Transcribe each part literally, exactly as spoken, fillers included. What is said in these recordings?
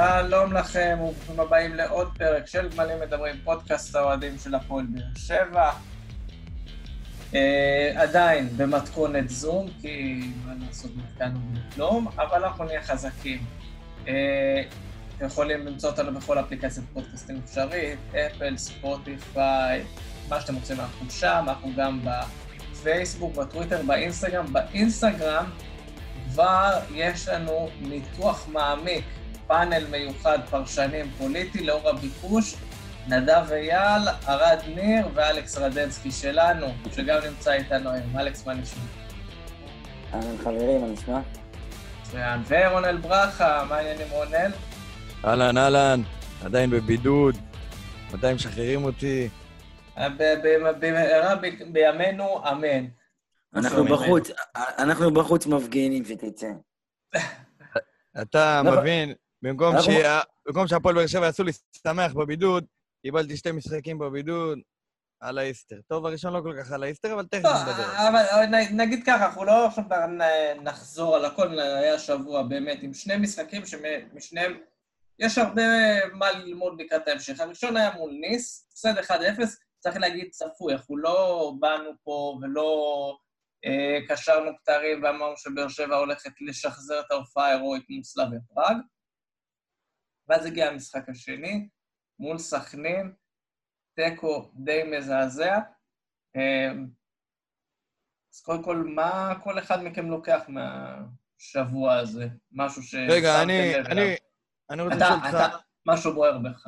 שלום לכם וברוכים הבאים לעוד פרק של גמלים מדברים, פודקאסט האוהדים של הפועל באר שבע. אה, עדיין במתכונת זום, כי מה לעשות, נתקענו בכלום, אבל אנחנו נהיה חזקים. אה, אתם יכולים למצוא אותנו בכל אפליקציית פודקאסטים אפשרית, אפל, ספוטיפיי, מה שאתם רוצים, אנחנו שם, אנחנו גם בפייסבוק, בטוויטר, באינסטגרם. באינסטגרם כבר יש לנו ניתוח מעמיק, פאנל מיוחד, פרשנים פוליטי, לאור הביקוש, נדב ויאל, ארד ניר ואלכס רדנסקי שלנו, שגם נמצא איתנו היום. אלכס, מה נשמע? אהלן חברים, מה נשמע? מצוין. ורונל ברכה, מה העניינים רונל? אהלן, אהלן, עדיין בבידוד, עדיין משחררים אותי. במהרה בימינו, אמן. אנחנו בחוץ, אנחנו בחוץ מפגינים שתצא. אתה מבין, במקום שהפועל באר שבע יעשו לי שמח בבידוד, קיבלתי שתי משחקים בבידוד על האיסטר. טוב, הראשון לא כל כך על האיסטר, אבל תכף נדבר. אבל נגיד ככה, אנחנו לא נחזור על הכל, היה שבוע באמת עם שני משחקים שמשניהם יש הרבה מה ללמוד לקראת ההמשך. הראשון היה מול ניס, סד אחד אפס, צריך להגיד צפוי, אנחנו לא באנו פה ולא קשרנו כתרים ואמרנו שבאר שבע הולכת לשחזר את ההופעה ההירואית מול סלאביה פראג. ואז הגיע המשחק השני, מול סכנין, תיקו די מזעזע. אז קודם כל, מה כל אחד מכם לוקח מהשבוע הזה? משהו ש... רגע, אני... אני רוצה לשאול אותך... משהו בוער בך.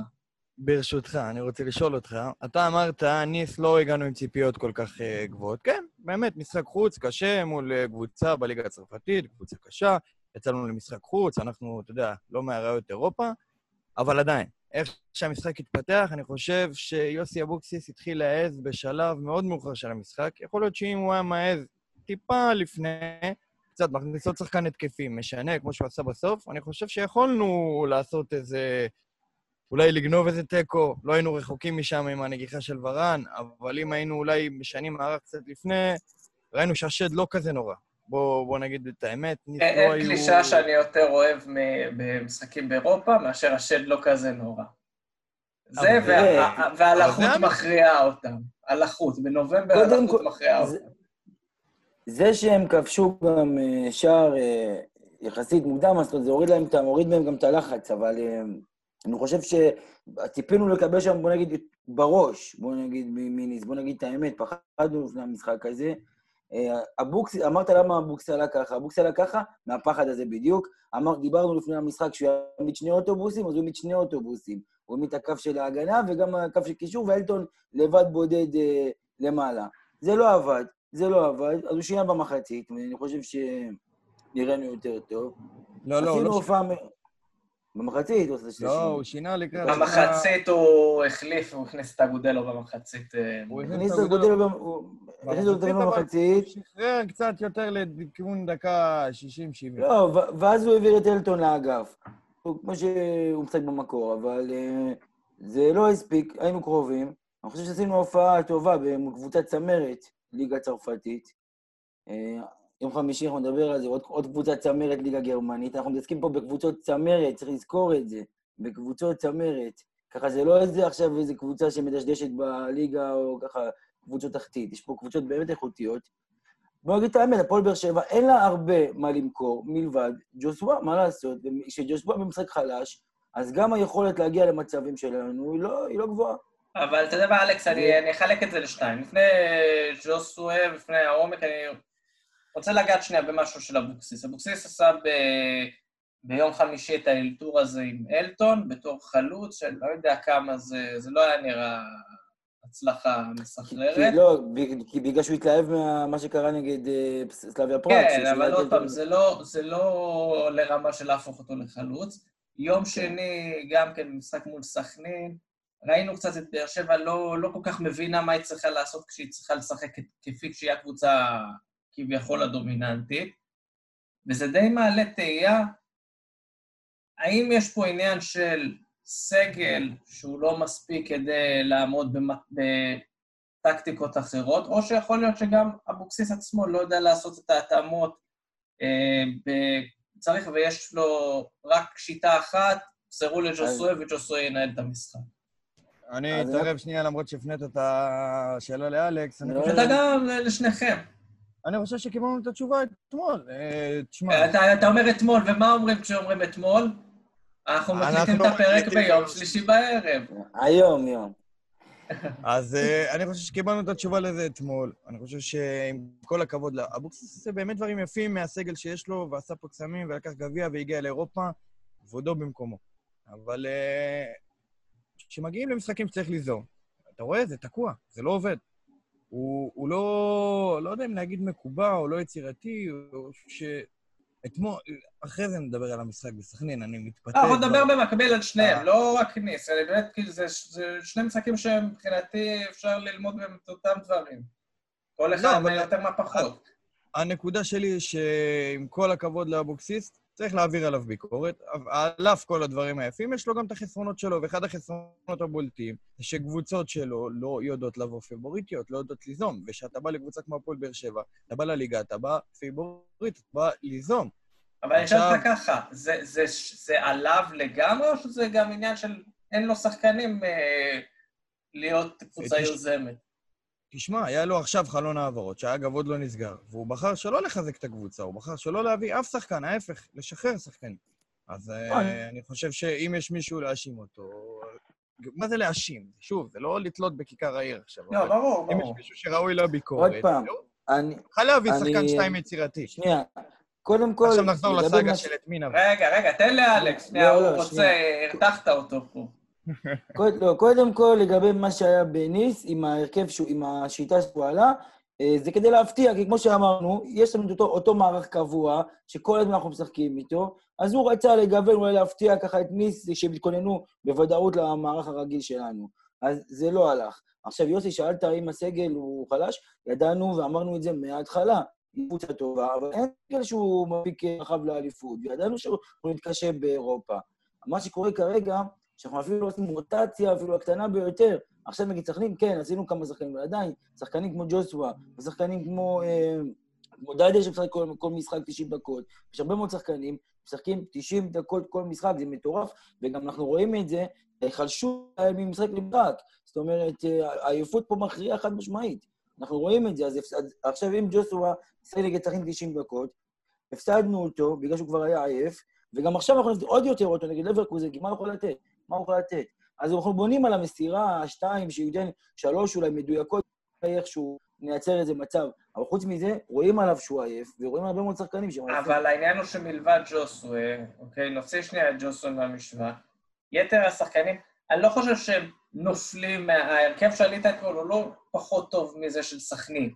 ברשותך, אני רוצה לשאול אותך. אתה אמרת, ניס לא הגענו עם ציפיות כל כך uh, גבוהות. כן, באמת, משחק חוץ קשה מול uh, קבוצה בליגה הצרפתית, קבוצה קשה, יצאנו למשחק חוץ, אנחנו, אתה יודע, לא מהראיות אירופה, אבל עדיין, איך שהמשחק התפתח, אני חושב שיוסי אבוקסיס התחיל להעז בשלב מאוד מאוחר של המשחק. יכול להיות שאם הוא היה מעז טיפה לפני, קצת מכניס עוד שחקן התקפים, משנה, כמו שהוא עשה בסוף, אני חושב שיכולנו לעשות איזה... אולי לגנוב איזה טקו, לא היינו רחוקים משם עם הנגיחה של ורן, אבל אם היינו אולי משנים מערך קצת לפני, ראינו שהשד לא כזה נורא. בוא, בוא נגיד את האמת, ניס לא היו... קלישה שאני יותר אוהב במשחקים באירופה, מאשר השד לא כזה נורא. זה, והלחות מכריעה אותם. הלחות, בנובמבר הלחות מכריעה אותם. זה שהם כבשו גם שער יחסית מוקדם, אז זה הוריד מהם גם את הלחץ, אבל... אני חושב שציפינו לקבל שם, בוא נגיד, בראש, בוא נגיד, מיניס, בוא נגיד את האמת, פחדנו לפני המשחק הזה. אבוקס, אמרת למה אבוקס עלה ככה? אבוקס עלה ככה, מהפחד הזה בדיוק. אמר, דיברנו לפני המשחק שהוא עמיד שני אוטובוסים, אז הוא עמיד שני אוטובוסים. הוא עמיד את הקו של ההגנה וגם הקו של קישור, ואלטון לבד בודד אה, למעלה. זה לא עבד, זה לא עבד, אז הוא שינה במחצית, אני חושב שנראינו יותר טוב. לא, לא, לא. במחצית הוא עושה שלישי. לא, הוא שינה לקראת... במחצית הוא החליף, הוא הכניס את הגודלו במחצית. הוא הכניס את הגודלו במחצית. שחרר קצת יותר לכיוון דקה שישים שבעים. לא, ואז הוא העביר את אלטון לאגף. כמו שהוא משחק במקור, אבל זה לא הספיק, היינו קרובים. אני חושב שעשינו הופעה טובה בקבוצת צמרת, ליגה צרפתית. יום חמישי אנחנו נדבר על זה, עוד, עוד קבוצת צמרת ליגה גרמנית, אנחנו מתעסקים פה בקבוצות צמרת, צריך לזכור את זה, בקבוצות צמרת, ככה זה לא איזה עכשיו איזו קבוצה שמדשדשת בליגה או ככה קבוצות תחתית, יש פה קבוצות באמת איכותיות. בואו נגיד את האמת, הפועל באר שבע אין לה הרבה מה למכור מלבד ג'וסווה, מה לעשות, כשג'וסווה במשחק חלש, אז גם היכולת להגיע למצבים שלנו היא לא, היא לא גבוהה. אבל אתה יודע מה אלכס, אני, אני אחלק את זה לשתיים, לפני ג'וסווה, לפני העומק, אני... רוצה לגעת שנייה במשהו של אבוקסיס. אבוקסיס עשה ב... ביום חמישי את האלתור הזה עם אלטון, בתור חלוץ, שאני לא יודע כמה זה, זה לא היה נראה הצלחה מסחררת. כי, כי לא, כי בגלל שהוא התלהב ממה שקרה נגד אה, סלאביה פראג. כן, אבל עוד פעם, זה לא, זה לא לרמה של להפוך אותו לחלוץ. יום שני, גם כן, משחק מול סכנין, ראינו קצת את באר שבע, לא, לא כל כך מבינה מה היא צריכה לעשות כשהיא צריכה לשחק כפי כשהיא הקבוצה... כביכול הדומיננטית, וזה די מעלה תהייה, האם יש פה עניין של סגל שהוא לא מספיק כדי לעמוד בטקטיקות אחרות, או שיכול להיות שגם אבוקסיס עצמו לא יודע לעשות את ההתאמות, צריך ויש לו רק שיטה אחת, תמסרו לג'וסוי וג'וסוי ינהל את המשחק. אני אתערב שנייה למרות שהפנית את השאלה לאלכס. אני חושב גם לשניכם. אני חושב שקיבלנו את התשובה אתמול. אתה אומר אתמול, ומה אומרים כשאומרים אתמול? אנחנו מקליטים את הפרק ביום שלישי בערב. היום, יום. אז אני חושב שקיבלנו את התשובה לזה אתמול. אני חושב שעם כל הכבוד לה, אבוקסיס עושה באמת דברים יפים מהסגל שיש לו, ועשה פה קסמים, ולקח גביע והגיע לאירופה, ועודו במקומו. אבל כשמגיעים למשחקים שצריך ליזור, אתה רואה, זה תקוע, זה לא עובד. הוא לא, לא יודע אם להגיד מקובע, או לא יצירתי, או ש... אתמול, אחרי זה נדבר על המשחק בסכנין, אני מתפתח... אנחנו נדבר במקביל על שניהם, לא רק ניס, אלא באמת, כאילו, זה שני משחקים שמבחינתי אפשר ללמוד מהם את אותם דברים. כל אחד יותר מהפחות. הנקודה שלי היא שעם כל הכבוד לאבוקסיס, צריך להעביר עליו ביקורת, עליו כל הדברים היפים, יש לו גם את החסרונות שלו, ואחד החסרונות הבולטים, שקבוצות שלו לא יודעות לבוא פיבוריטיות, לא יודעות ליזום, ושאתה בא לקבוצה כמו הפועל באר שבע, אתה בא לליגה, אתה בא פיבוריט, אתה בא ליזום. אבל אני חושב ככה, זה, זה, זה עליו לגמרי, או שזה גם עניין של אין לו שחקנים אה, להיות קבוצה יוזמת? תשמע, היה לו עכשיו חלון העברות, שאגב עוד לא נסגר, והוא בחר שלא לחזק את הקבוצה, הוא בחר שלא להביא אף שחקן, ההפך, לשחרר שחקן. אז אני חושב שאם יש מישהו להאשים אותו... מה זה להאשים? שוב, זה לא לתלות בכיכר העיר עכשיו. לא, ברור, ברור. אם יש מישהו שראוי לביקורת... עוד פעם, אני... חייב להביא שחקן שתיים יצירתי. שנייה, קודם כל... עכשיו נחזור לסאגה של את מינה. רגע, רגע, תן לאלכס, שנייה, הוא רוצה, הרתחת אותו פה. לא, קודם כל, לגבי מה שהיה בניס, עם ההרכב, עם השיטה שהוא עלה, זה כדי להפתיע, כי כמו שאמרנו, יש לנו אותו מערך קבוע, שכל הזמן אנחנו משחקים איתו, אז הוא רצה לגוון, אולי להפתיע ככה את ניס, שהתכוננו בוודאות למערך הרגיל שלנו. אז זה לא הלך. עכשיו, יוסי, שאלת אם הסגל הוא חלש, ידענו ואמרנו את זה מההתחלה. היא קבוצה טובה, אבל אין סגל שהוא מפיק רחב לאליפות, וידענו שהוא מתקשה באירופה. מה שקורה כרגע, שאנחנו אפילו עושים רוטציה, אפילו הקטנה ביותר. עכשיו נגיד סכנין, כן, עשינו כמה שחקנים, ועדיין, שחקנים כמו ג'וסווה, ושחקנים כמו, אה, כמו דדיה שמשחק כל, כל משחק תשעים דקות, יש הרבה מאוד שחקנים, משחקים תשעים דקות כל משחק, זה מטורף, וגם אנחנו רואים את זה, חלשו ממשחק למשחק, זאת אומרת, העייפות פה מכריעה חד משמעית, אנחנו רואים את זה, אז עכשיו אם ג'וסווה ישחק נגד סכנין תשעים דקות, הפסדנו אותו, בגלל שהוא כבר היה עייף, וגם עכשיו אנחנו נפסד עוד יותר אותו נגד לברקוזן, כי מה הוא יכול לתת? מה הוא יכול לתת? אז אנחנו בונים על המסירה, השתיים, שיודן, שלוש, אולי מדויקות, איכשהו נייצר איזה מצב. אבל חוץ מזה, רואים עליו שהוא עייף, ורואים הרבה מאוד שחקנים שם. אבל העניין הוא שמלבד ג'וסווה, אוקיי, נוציא שנייה את ג'וסווה מהמשוואה. יתר השחקנים, אני לא חושב שהם נופלים, ההרכב שעלית אתמול הוא לא פחות טוב מזה של סכנין.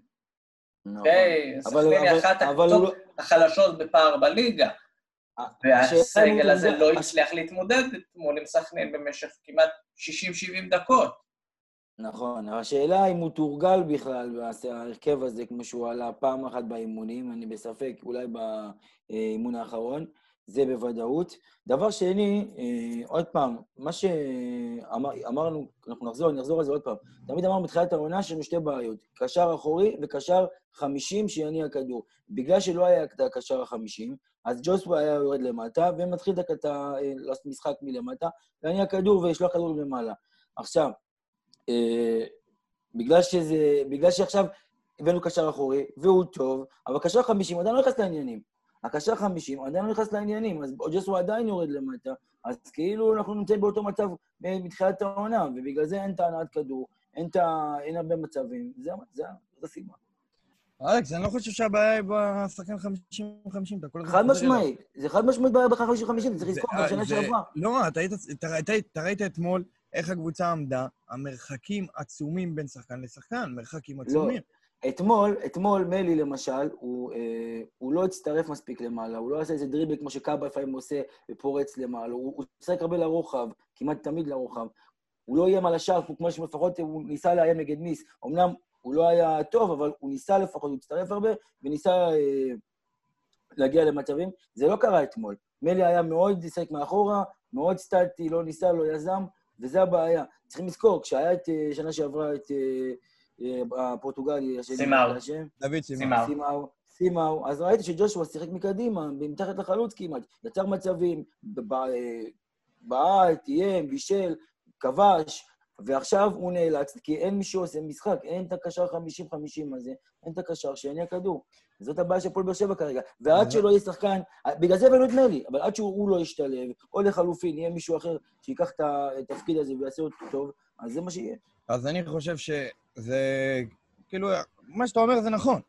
אוקיי, סכנין היא אחת הקבוצות החלשות בפער בליגה. והסגל הזה לא הצליח להתמודד מול עם סכנין במשך כמעט שישים שבעים דקות. נכון, השאלה אם הוא תורגל בכלל בהרכב הזה, כמו שהוא עלה פעם אחת באימונים, אני בספק, אולי באימון האחרון, זה בוודאות. דבר שני, עוד פעם, מה שאמרנו, אנחנו נחזור, נחזור על זה עוד פעם, תמיד אמרנו בתחילת העונה שיש לנו שתי בעיות, קשר אחורי וקשר חמישים שיניע כדור. בגלל שלא היה את הקשר החמישים, אז ג'וסווה היה יורד למטה, ומתחיל את המשחק מלמטה, להניע כדור ולשלוח כדור למעלה. עכשיו, בגלל שזה, בגלל שעכשיו הבאנו קשר אחורי, והוא טוב, אבל קשר חמישים עדיין לא נכנס לעניינים. הקשר חמישים עדיין לא נכנס לעניינים, אז ג'וסווה עדיין יורד למטה, אז כאילו אנחנו נמצאים באותו מצב מתחילת העונה, ובגלל זה אין טענת כדור, אין, טע... אין הרבה מצבים, זה, זה, זה סיבה. אלכס, אני לא חושב שהבעיה היא בשחקן חמישים חמישים, אתה כל הזמן... חד משמעית, זה חד משמעית בעיה בחר חמישים חמישים, אתה צריך לזכור, זה שנה שעברה. לא, אתה ראית אתמול איך הקבוצה עמדה, המרחקים עצומים בין שחקן לשחקן, מרחקים עצומים. אתמול, אתמול מלי למשל, הוא לא הצטרף מספיק למעלה, הוא לא עשה איזה דריבל כמו שקאבה לפעמים עושה ופורץ למעלה, הוא שחק הרבה לרוחב, כמעט תמיד לרוחב, הוא לא ים על השאר, כמו שלפחות הוא ניסה להיים נגד ניס, אמנם הוא לא היה טוב, אבל הוא ניסה לפחות, הוא הצטרף הרבה, וניסה אה, להגיע למצבים. זה לא קרה אתמול. מלי היה מאוד ניסק מאחורה, מאוד סטטי, לא ניסה, לא יזם, וזה הבעיה. צריכים לזכור, כשהיה את אה, שנה שעברה את אה, אה, הפורטוגלי... סימאו. דוד סימאו. סימאו. סימאו. אז ראיתי שג'ושווה שיחק מקדימה, מתחת לחלוץ כמעט. יצר מצבים, ב... ב... בעט, תיים, בישל, כבש, ועכשיו הוא נאלץ, כי אין מי שעושה משחק, אין את הקשר חמישים חמישים הזה, אין את הקשר שאין הכדור. זאת הבעיה של הפועל באר שבע כרגע. ועד שלא יהיה שחקן, בגלל זה ולא נדמה לי, אבל עד שהוא לא ישתלב, או לחלופין, יהיה מישהו אחר שיקח את התפקיד הזה ויעשה אותו טוב, אז זה מה שיהיה. אז אני חושב שזה, כאילו, מה שאתה אומר זה נכון.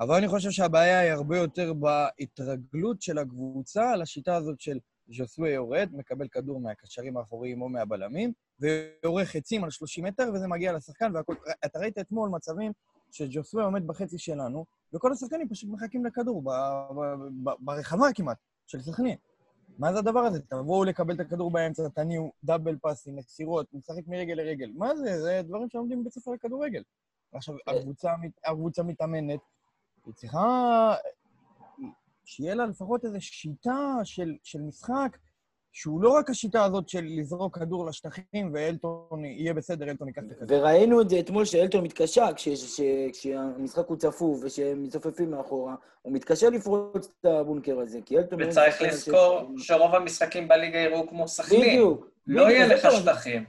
אבל אני חושב שהבעיה היא הרבה יותר בהתרגלות של הקבוצה על השיטה הזאת של ז'וסווה יורד, מקבל כדור מהקשרים האחוריים או מהבלמים, ויורד חצים על שלושים מטר, וזה מגיע לשחקן, ואתה ראית אתמול מצבים שז'וסווה עומד בחצי שלנו, וכל השחקנים פשוט מחכים לכדור, ברחבה כמעט, של סכנין. מה זה הדבר הזה? תבואו לקבל את הכדור באמצע, תניעו דאבל פאסים, מסירות, משחק מרגל לרגל. מה זה? זה דברים שעומדים בבית ספר לכדורגל. עכשיו, הקבוצה מתאמנת, היא צריכה שיהיה לה לפחות איזו שיטה של, של משחק, שהוא לא רק השיטה הזאת של לזרוק כדור לשטחים, ואלטון יהיה בסדר, אלטון ייקח את הכדור. וראינו את זה אתמול שאלטון מתקשה, כשהמשחק הוא צפוף ושהם מצופפים מאחורה, הוא מתקשה לפרוץ את הבונקר הזה, כי אלטון... וצריך לזכור שרוב המשחקים בליגה יראו כמו סכנין. בדיוק. לא יהיה לך שטחים.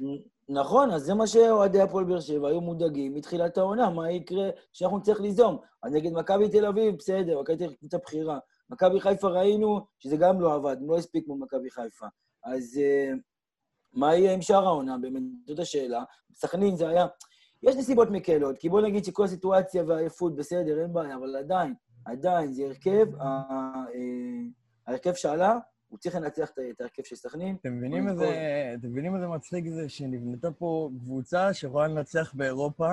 נכון, אז זה מה שאוהדי הפועל באר שבע היו מודאגים מתחילת העונה, מה יקרה שאנחנו נצטרך ליזום. אז נגיד מכבי תל אביב, בסדר, מכבי קבוצה בכירה. מכבי חיפה ראינו שזה גם לא עבד, לא הספיק מול מכבי חיפה. אז מה יהיה עם שאר העונה? באמת, זאת השאלה. בסכנין זה היה... יש נסיבות מקלות, כי בוא נגיד שכל הסיטואציה והעייפות בסדר, אין בעיה, אבל עדיין, עדיין זה הרכב, ההרכב שעלה, הוא צריך לנצח את הרכב של סכנין. אתם מבינים איזה מצחיק זה שנבנתה פה קבוצה שיכולה לנצח באירופה,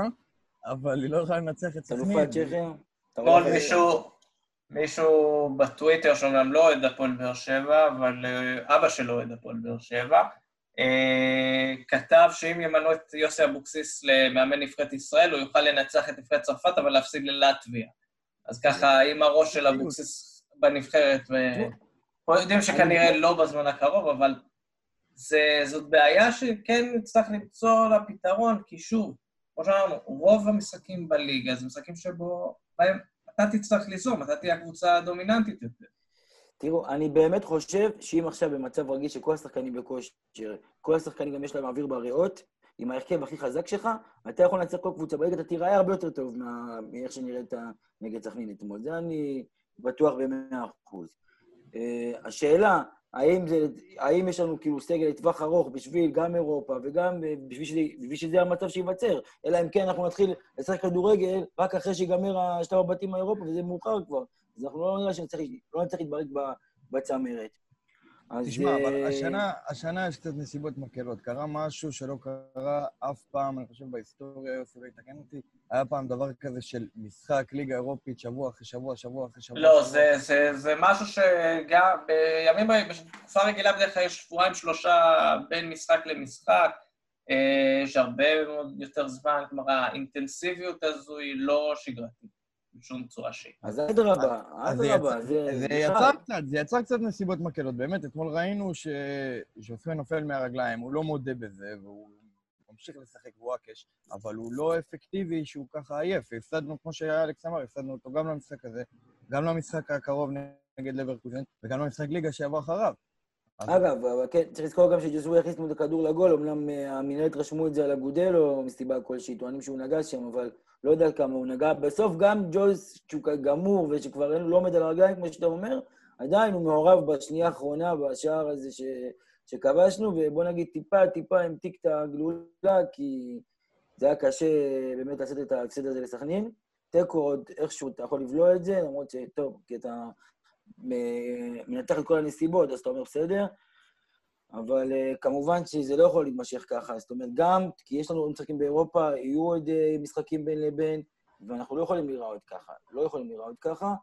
אבל היא לא יכולה לנצח את סכנין. תלופת צ'כיה. כל מישהו... מישהו בטוויטר שאומנם לא אוהד הפועל באר שבע, אבל אבא שלו אוהד הפועל באר שבע, כתב שאם ימנו את יוסי אבוקסיס למאמן נבחרת ישראל, הוא יוכל לנצח את נבחרת צרפת, אבל להפסיד ללטביה. אז ככה, עם הראש של אבוקסיס בנבחרת, אנחנו יודעים שכנראה לא בזמן הקרוב, אבל זאת בעיה שכן צריך למצוא לה פתרון, כי שוב, כמו שאמרנו, רוב המשחקים בליגה, זה משחקים שבו... אתה תצטרך ליזום, אתה תהיה הקבוצה הדומיננטית יותר. תראו, אני באמת חושב שאם עכשיו במצב רגיל שכל השחקנים בכושר, כל השחקנים גם יש להם אוויר בריאות, עם ההרכב הכי חזק שלך, אתה יכול לנצח כל קבוצה בליגה, אתה תיראה הרבה יותר טוב מאיך שנראית נגד סכנין אתמול. זה אני בטוח ב-מאה אחוז. השאלה, האם יש לנו כאילו סגל לטווח ארוך בשביל גם אירופה וגם בשביל שזה המצב שיווצר, אלא אם כן אנחנו נתחיל לשחק כדורגל רק אחרי שיגמר השלב הבתים האירופה, וזה מאוחר כבר. אז אנחנו לא נראה שנצטרך להתברק בצמרת. תשמע, אבל השנה יש קצת נסיבות מקלות. קרה משהו שלא קרה אף פעם, אני חושב בהיסטוריה, יוסי לא יתקן אותי, היה פעם דבר כזה של משחק ליגה אירופית, שבוע אחרי שבוע, שבוע אחרי שבוע. לא, זה, זה, זה משהו שגם בימים, בתקופה רגילה בדרך כלל יש שבועיים שלושה בין משחק למשחק, יש הרבה מאוד יותר זמן, כלומר, האינטנסיביות הזו היא לא שגרתית. בשום צורה שהיא. אז עד רבה, עד רבה. זה יצא קצת, זה יצא קצת נסיבות מקלות. באמת, אתמול ראינו שז'וסווה נופל מהרגליים, הוא לא מודה בזה, והוא ממשיך לשחק בוואקש, אבל הוא לא אפקטיבי שהוא ככה עייף. הפסדנו, כמו שאלכס אמר, הפסדנו אותו גם למשחק הזה, גם למשחק הקרוב נגד לברקוזן, וגם למשחק ליגה שעבר אחריו. אגב, אבל כן, צריך לזכור גם שג'וסווה הכניס את הכדור לגול, אמנם המנהלת רשמו את זה על הגודל, או מסיבה כלשהי, טוענים שהוא נגש שם, אבל לא יודע כמה הוא נגע. בסוף גם ג'ויס, שהוא גמור ושכבר אין, לא עומד על הרגליים, כמו שאתה אומר, עדיין הוא מעורב בשנייה האחרונה, בשער הזה ש... שכבשנו, ובוא נגיד טיפה, טיפה המתיק את הגלולה, כי זה היה קשה באמת לעשות את ההפסד הזה לסכנין. תיקו עוד איכשהו אתה יכול לבלוע את זה, למרות שטוב, כי אתה... מנתח את כל הנסיבות, אז אתה אומר בסדר, אבל uh, כמובן שזה לא יכול להתמשך ככה, זאת אומרת גם, כי יש לנו משחקים באירופה, יהיו עוד uh, משחקים בין לבין, ואנחנו לא יכולים להיראות ככה, לא יכולים להיראות ככה,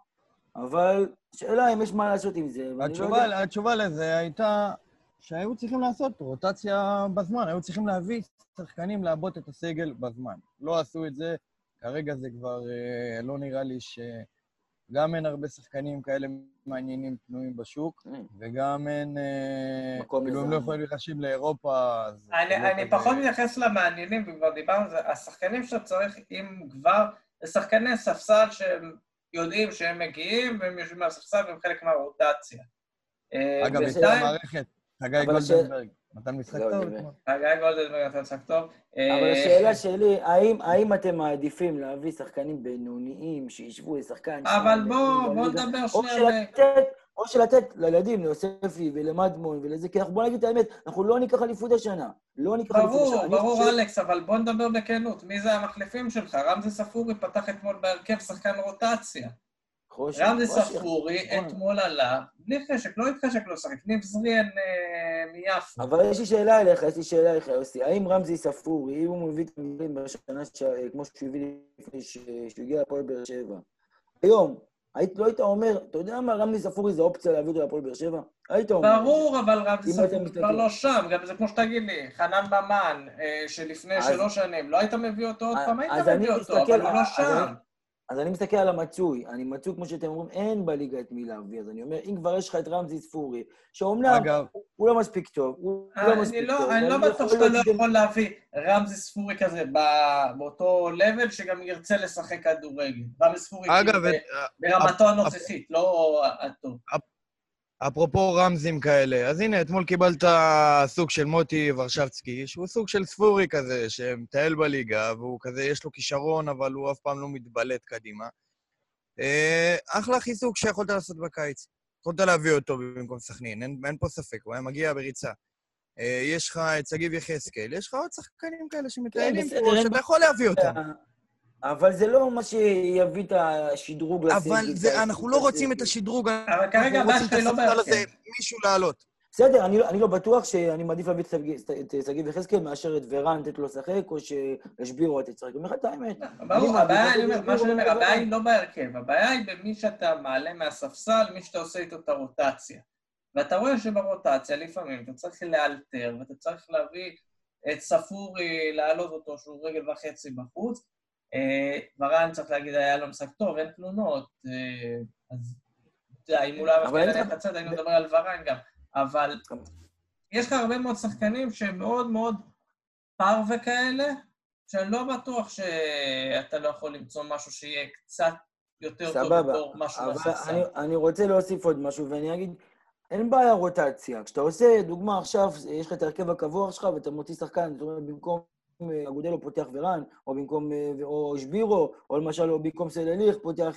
אבל שאלה אם יש מה לעשות עם זה. התשובה, לא התשובה לזה הייתה שהיו צריכים לעשות רוטציה בזמן, היו צריכים להביא שחקנים לעבוד את הסגל בזמן. לא עשו את זה, כרגע זה כבר uh, לא נראה לי ש... גם אין הרבה שחקנים כאלה מעניינים פנויים בשוק, וגם אין... כאילו הם לא יכולים להיחשב לאירופה, אז... אני פחות מתייחס למעניינים, וכבר דיברנו על זה, השחקנים שאתה צריך, אם כבר, זה שחקני ספסל שהם יודעים שהם מגיעים, והם יושבים מהספסל והם חלק מהרוטציה. אגב, יש את המערכת, חגי גולדנברג. נתן משחק טוב. חגי גולדברג נתן משחק טוב. אבל השאלה שלי, האם אתם מעדיפים להביא שחקנים בינוניים שישבו לשחקן... אבל בואו נדבר שנייה... או שלתת לילדים, ליוספי ולמדמון ולזה, כי אנחנו בואו נגיד את האמת, אנחנו לא ניקח אליפות השנה. לא ניקח אליפות השנה. ברור, ברור אלכס, אבל בואו נדבר בכנות. מי זה המחליפים שלך? רמזי ספורי פתח אתמול בהרכב שחקן רוטציה. רמזי ספורי אתמול עלה, בלי חשק, לא התחשק לו שחק, נבזריאן מיף. אבל יש לי שאלה אליך, יש לי שאלה אליך, יוסי. האם רמזי ספורי, אם הוא מביא את המילים בשנה כמו שהוא הביא לפני שהוא הגיע לפועל באר שבע, היום היית, לא היית אומר, אתה יודע מה, רמזי ספורי זה אופציה להביא אותו לפועל באר שבע? היית אומר. ברור, אבל רמזי ספורי כבר לא שם, גם זה כמו שתגיד לי, חנן ממן, שלפני שלוש שנים, לא היית מביא אותו עוד פעם, היית מביא אותו, אבל הוא לא שם. אז אני מסתכל על המצוי, אני מצוי, כמו שאתם אומרים, אין בליגה את מי להביא, אז אני אומר, אם כבר יש לך את רמזי ספורי, שאומנם הוא לא מספיק טוב, הוא לא מספיק טוב. אני לא בטוח שאתה לא יכול להביא רמזי ספורי כזה באותו לבל, שגם ירצה לשחק כדורגל. רמזי ספורי ברמתו הנוכחית, לא הטוב. אפרופו רמזים כאלה, אז הנה, אתמול קיבלת סוג של מוטי ורשבצקי, שהוא סוג של ספורי כזה, שמטייל בליגה, והוא כזה, יש לו כישרון, אבל הוא אף פעם לא מתבלט קדימה. אחלה חיזוק שיכולת לעשות בקיץ. יכולת להביא אותו במקום סכנין, אין, אין פה ספק, הוא היה מגיע בריצה. יש לך את סגיב יחזקאל, יש לך עוד שחקנים כאלה שמטיילים, שאתה יכול להביא אותם. אבל זה לא מה שיביא את השדרוג לסגל. אבל אנחנו לא רוצים את השדרוג, אנחנו רוצים את הספטל הזה, מישהו לעלות. בסדר, אני לא בטוח שאני מעדיף להביא את סגיב יחזקאל מאשר את ורן, לתת לו לשחק, או שישבירו את השחק. אני אומר לך את האמת. ברור, הבעיה, אני אומר, מה שאני אומר, הבעיה היא לא בהרכב, הבעיה היא במי שאתה מעלה מהספסל, מי שאתה עושה איתו את הרוטציה. ואתה רואה שברוטציה לפעמים אתה צריך לאלתר, ואתה צריך להביא את ספורי, לעלות אותו שהוא רגל וחצי בחוץ. ורן צריך להגיד, היה לא משחק טוב, אין תלונות, אז אם הוא לא היה לך לצד, היינו מדבר על ורן גם, אבל יש לך הרבה מאוד שחקנים שהם מאוד מאוד פרווה כאלה, שאני לא בטוח שאתה לא יכול למצוא משהו שיהיה קצת יותר טוב בתור משהו בספסל. סבבה, אני רוצה להוסיף עוד משהו, ואני אגיד, אין בעיה רוטציה, כשאתה עושה, דוגמה עכשיו, יש לך את הרכב הקבוע שלך, ואתה מוציא שחקן, זאת אומרת, במקום... אגודלו פותח ורן, או במקום, או שבירו, או למשל, או במקום סלליך, פותח,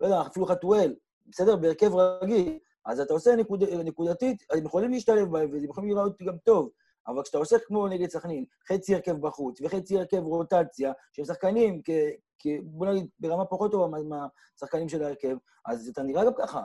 לא יודע, אפילו חתואל, בסדר, בהרכב רגיל. אז אתה עושה נקוד, נקודתית, אז הם יכולים להשתלב בהם, והם יכולים לראות גם טוב. אבל כשאתה עושה כמו נגד סכנין, חצי הרכב בחוץ, וחצי הרכב רוטציה, שהם שחקנים, כ, כ, בוא נגיד, ברמה פחות טובה מהשחקנים של הרכב, אז אתה נראה גם ככה.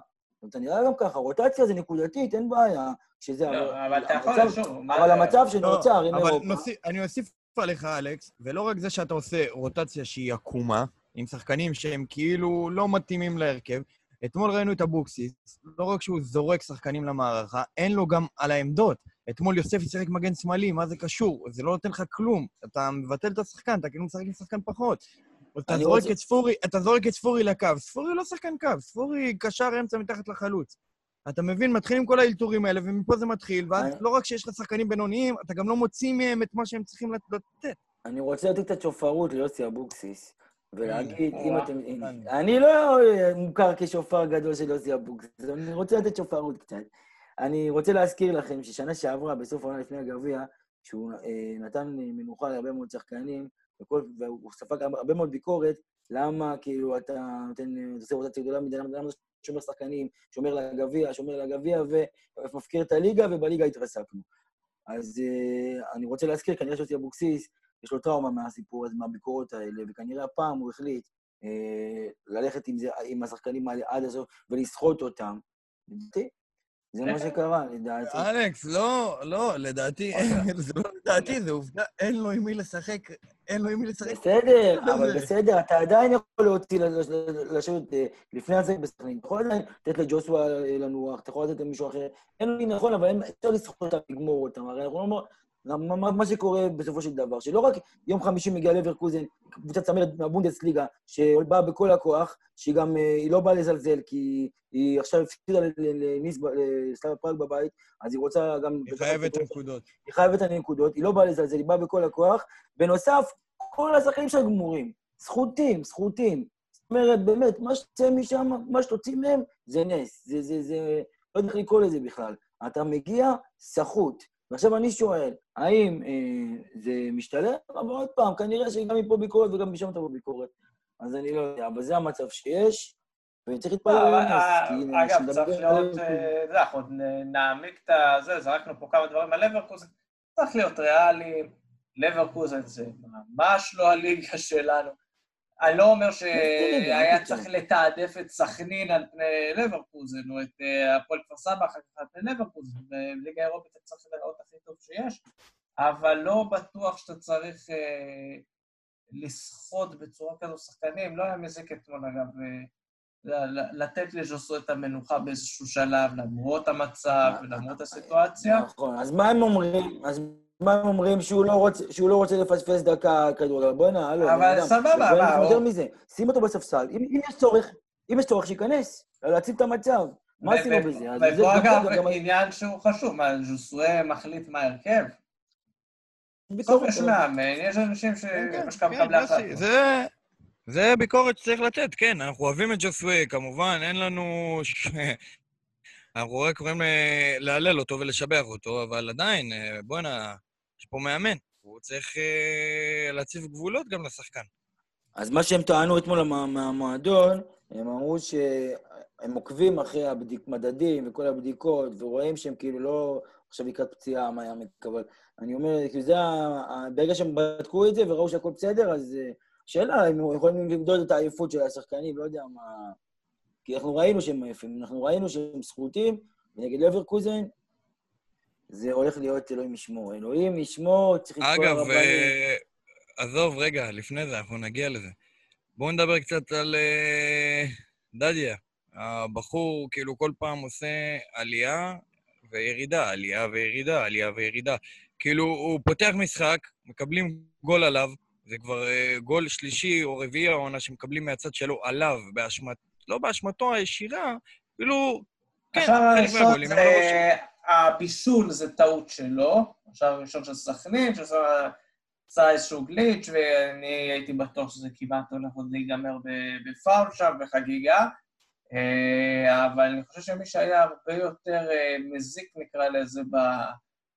אתה נראה גם ככה, רוטציה זה נקודתית, אין בעיה, שזה... לא, אבל אתה יכול לשוב. אבל המצב שנוצר, אם אירופה... אני אוסיף עליך, אלכס, ולא רק זה שאתה עושה רוטציה שהיא עקומה, עם שחקנים שהם כאילו לא מתאימים להרכב. אתמול ראינו את אבוקסיס, לא רק שהוא זורק שחקנים למערכה, אין לו גם על העמדות. אתמול יוסף ישחק מגן שמאלי, מה זה קשור? זה לא נותן לך כלום. אתה מבטל את השחקן, אתה כאילו משחק עם שחקן פחות. אתה זורק את ספורי, אתה זורק את ספורי לקו. ספורי לא שחקן קו, ספורי קשר אמצע מתחת לחלוץ. אתה מבין, מתחילים כל האלתורים האלה, ומפה זה מתחיל, ואז לא רק שיש לך שחקנים בינוניים, אתה גם לא מוציא מהם את מה שהם צריכים לתת. אני רוצה לתת קצת שופרות ליוסי אבוקסיס, ולהגיד, אם אתם... אני לא מוכר כשופר גדול של יוסי אבוקסיס, אני רוצה לתת שופרות קצת. אני רוצה להזכיר לכם ששנה שעברה, בסוף העונה לפני הגביע, שהוא נתן מנוחה להרבה מאוד שחקנים, והוא ספג הרבה מאוד ביקורת, למה כאילו אתה עושה רוטציה גדולה מדי, למה זה שומר שחקנים, שומר לגביע, שומר לגביע, ומפקיר את הליגה, ובליגה התרסקנו. אז euh, אני רוצה להזכיר, כנראה שיוסי אבוקסיס, יש לו טראומה מהסיפור הזה, מהביקורות האלה, וכנראה הפעם הוא החליט אה, ללכת עם, זה, עם השחקנים האלה עד הסוף, ולסחוט אותם. לדעתי, זה מה שקרה, לדעתי. אלכס, לא, לא, לדעתי, זה לא לדעתי, זה עובדה, אין לו עם מי לשחק, אין לו עם מי לשחק. בסדר, אבל בסדר, אתה עדיין יכול להוציא, לשבת לפני הזה בסכנין, אתה יכול עדיין לתת לג'וסווה לנוח, אתה יכול לתת למישהו אחר, אין לו מי נכון, אבל אפשר לסחוט אותם, לגמור אותם, הרי אנחנו לא אומרים, מה שקורה בסופו של דבר, שלא רק יום חמישי מגיע לברקוזן, קבוצת צמרת מהבונדסליגה, שבאה בכל הכוח, שהיא גם, היא לא באה לזלזל, כי היא עכשיו הפסידה לניס, לסלאביה פראג בבית, אז היא רוצה גם... היא חייבת הנקודות. היא חייבת הנקודות, היא לא באה לזלזל, היא באה בכל הכוח. בנוסף, כל השחקנים של גמורים, זכותים, זכותים. זאת אומרת, באמת, מה שתוצא משם, מה שתוצאים מהם, זה נס, זה, זה, זה... לא יודע איך לקרוא לזה בכלל. אתה מגיע, זכות. ועכשיו אני שואל, האם אה, זה משתלם? אבל עוד פעם, כנראה שגם מפה ביקורת וגם משם תבוא ביקורת. אז אני לא יודע, אבל זה המצב שיש, וצריך להתפעל על הנס. אגב, צריך להיות, זה, אנחנו נעמיק את זה, זרקנו פה כמה דברים על לברקוזן, צריך להיות ריאלי, לברקוזן זה ממש לא הליגה שלנו. אני לא אומר שהיה צריך לתעדף את סכנין על פני לברקוזן, או את הפועל כפר סבא אחר כך על פני לברקוזן, בליגה האירופית אתה צריך לראות הכי טוב שיש, אבל לא בטוח שאתה צריך לסחוט בצורה כזו שחקנים, לא היה מזיק אתמול אגב, לתת לז'וסו את המנוחה באיזשהו שלב, למרות המצב ולמרות הסיטואציה. נכון, אז מה הם אומרים? אז מה הם אומרים? שהוא לא רוצה לפספס דקה כדורגל, בואי נע, לא. אבל סבבה. יותר מזה, שים אותו בספסל, אם יש צורך, אם יש צורך שייכנס, להציב את המצב, מה עשינו בזה? ובוא אגב, עניין שהוא חשוב, מה, ז'וסו מחליט מה הרכב? בסוף יש מאמן, יש אנשים שמשקם קבלה אחת. זה... זה ביקורת שצריך לתת, כן, אנחנו אוהבים את ג'וסוי, כמובן, אין לנו... אנחנו רואים קוראים להלל אותו ולשבח אותו, אבל עדיין, בואי נע, יש פה מאמן, הוא צריך להציב גבולות גם לשחקן. אז מה שהם טענו אתמול מהמועדון, הם אמרו שהם עוקבים אחרי המדדים וכל הבדיקות, ורואים שהם כאילו לא... עכשיו לקראת פציעה, מה היה מקבל. אני אומר, זה... ברגע שהם בדקו את זה וראו שהכל בסדר, אז... שאלה, הם יכולים למדוד את העייפות של השחקנים, לא יודע מה... כי אנחנו ראינו שהם עייפים, אנחנו ראינו שהם זכותים, ונגד לברקוזן, זה הולך להיות אלוהים ישמור. אלוהים ישמור, צריך לתקוע רבנים. אגב, אה, עזוב רגע, לפני זה, אנחנו נגיע לזה. בואו נדבר קצת על אה, דדיה. הבחור כאילו כל פעם עושה עלייה וירידה, עלייה וירידה, עלייה וירידה. כאילו, הוא פותח משחק, מקבלים גול עליו, זה כבר uh, גול שלישי או רביעי העונה שמקבלים מהצד שלו עליו, באשמת, לא באשמתו הישירה, אפילו... כן, חלק מהגולים. עכשיו הראשון, הבישול זה טעות שלו, עכשיו הראשון של סכנין, שעשה איזשהו גליץ' ואני הייתי בטוח שזה כמעט הולך עוד להיגמר בפאול שם, בחגיגה, uh, אבל אני חושב שמי שהיה הרבה יותר uh, מזיק נקרא לזה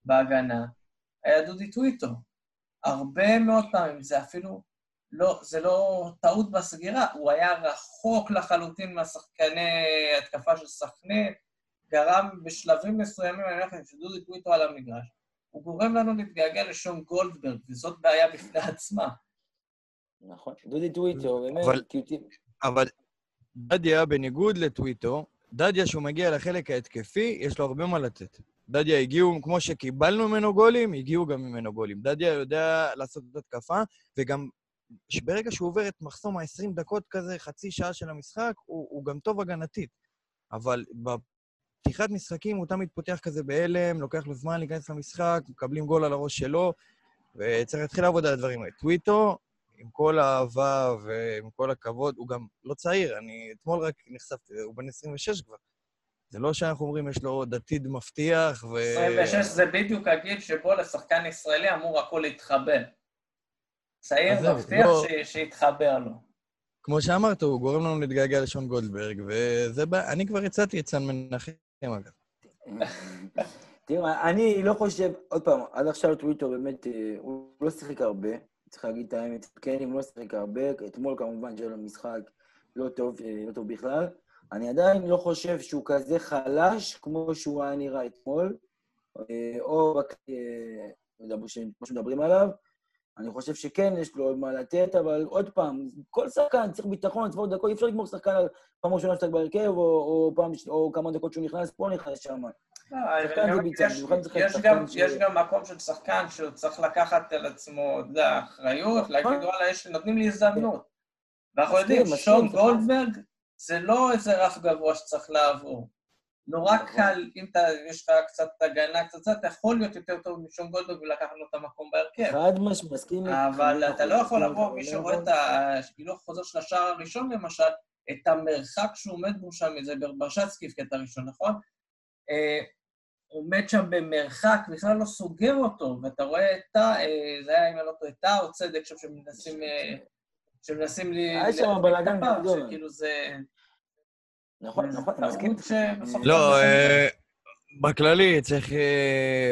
בהגנה, היה דודי טוויטו. הרבה מאוד פעמים, זה אפילו לא, זה לא טעות בסגירה, הוא היה רחוק לחלוטין מהשחקני התקפה של סכנין, גרם בשלבים מסוימים, אני הולכים שדודי טוויטו על המגרש, הוא גורם לנו להתגעגע לשון גולדברג, וזאת בעיה בפני עצמה. נכון, דודי טוויטו, באמת. אבל, אבל דדיה, בניגוד לטוויטו, דדיה שהוא מגיע לחלק ההתקפי, יש לו הרבה מה לתת. דדיה הגיעו, כמו שקיבלנו ממנו גולים, הגיעו גם ממנו גולים. דדיה יודע לעשות את התקפה, וגם ברגע שהוא עובר את מחסום ה-עשרים דקות כזה, חצי שעה של המשחק, הוא, הוא גם טוב הגנתית. אבל בפתיחת משחקים הוא תמיד פותח כזה באלם, לוקח לו זמן להיכנס למשחק, מקבלים גול על הראש שלו, וצריך להתחיל לעבוד על הדברים. טוויטו, עם כל האהבה ועם כל הכבוד, הוא גם לא צעיר, אני אתמול רק נחשפתי, הוא בן עשרים ושש כבר. זה לא שאנחנו אומרים, יש לו דתיד מבטיח ו... עשרים ושש זה בדיוק הגיל שבו לשחקן ישראלי אמור הכל להתחבר. צעיר מבטיח לא... ש... שיתחבר לו. כמו שאמרת, הוא גורם לנו להתגעגע לשון גולדברג, וזה בא... אני כבר יצאתי יצאן מנחם, אגב. תראה, אני לא חושב... עוד פעם, עד עכשיו טוויטו באמת, הוא לא שיחק הרבה, צריך להגיד את האמת, כן, אם לא שיחק הרבה, אתמול כמובן שלו משחק לא טוב, לא טוב בכלל, אני עדיין לא חושב שהוא כזה חלש כמו שהוא היה נראה אתמול, או רק כמו שמדברים עליו. אני חושב שכן, יש לו עוד מה לתת, אבל עוד פעם, כל שחקן צריך ביטחון, צפות דקות, אי אפשר לגמור שחקן על פעם ראשונה שתק בהרכב, או כמה דקות שהוא נכנס פה, נכנס שם. יש גם מקום של שחקן שהוא צריך לקחת על עצמו את האחריות, להגיד, וואלה, נותנים לי הזדמנות. ואנחנו יודעים, שון גולדברג, זה לא איזה רף גבוה שצריך לעבור. נורא קל, אם יש לך קצת הגנה קצת, אתה יכול להיות יותר טוב משום גולדברג ולקחנו את המקום בהרכב. חד משמסכים. אבל אתה לא יכול לבוא, מי שרואה את השילוח חוזר של השער הראשון למשל, את המרחק שהוא עומד בו שם, זה ברשצקי, קטע ראשון, נכון? עומד שם במרחק, בכלל לא סוגר אותו, ואתה רואה את ה... זה היה אם אני לא טועה, את ה או צדק שם שמנסים... שמנסים לי... היה שם בלאגן גדול. שכאילו זה... נכון, נכון. לא, בכללי, צריך,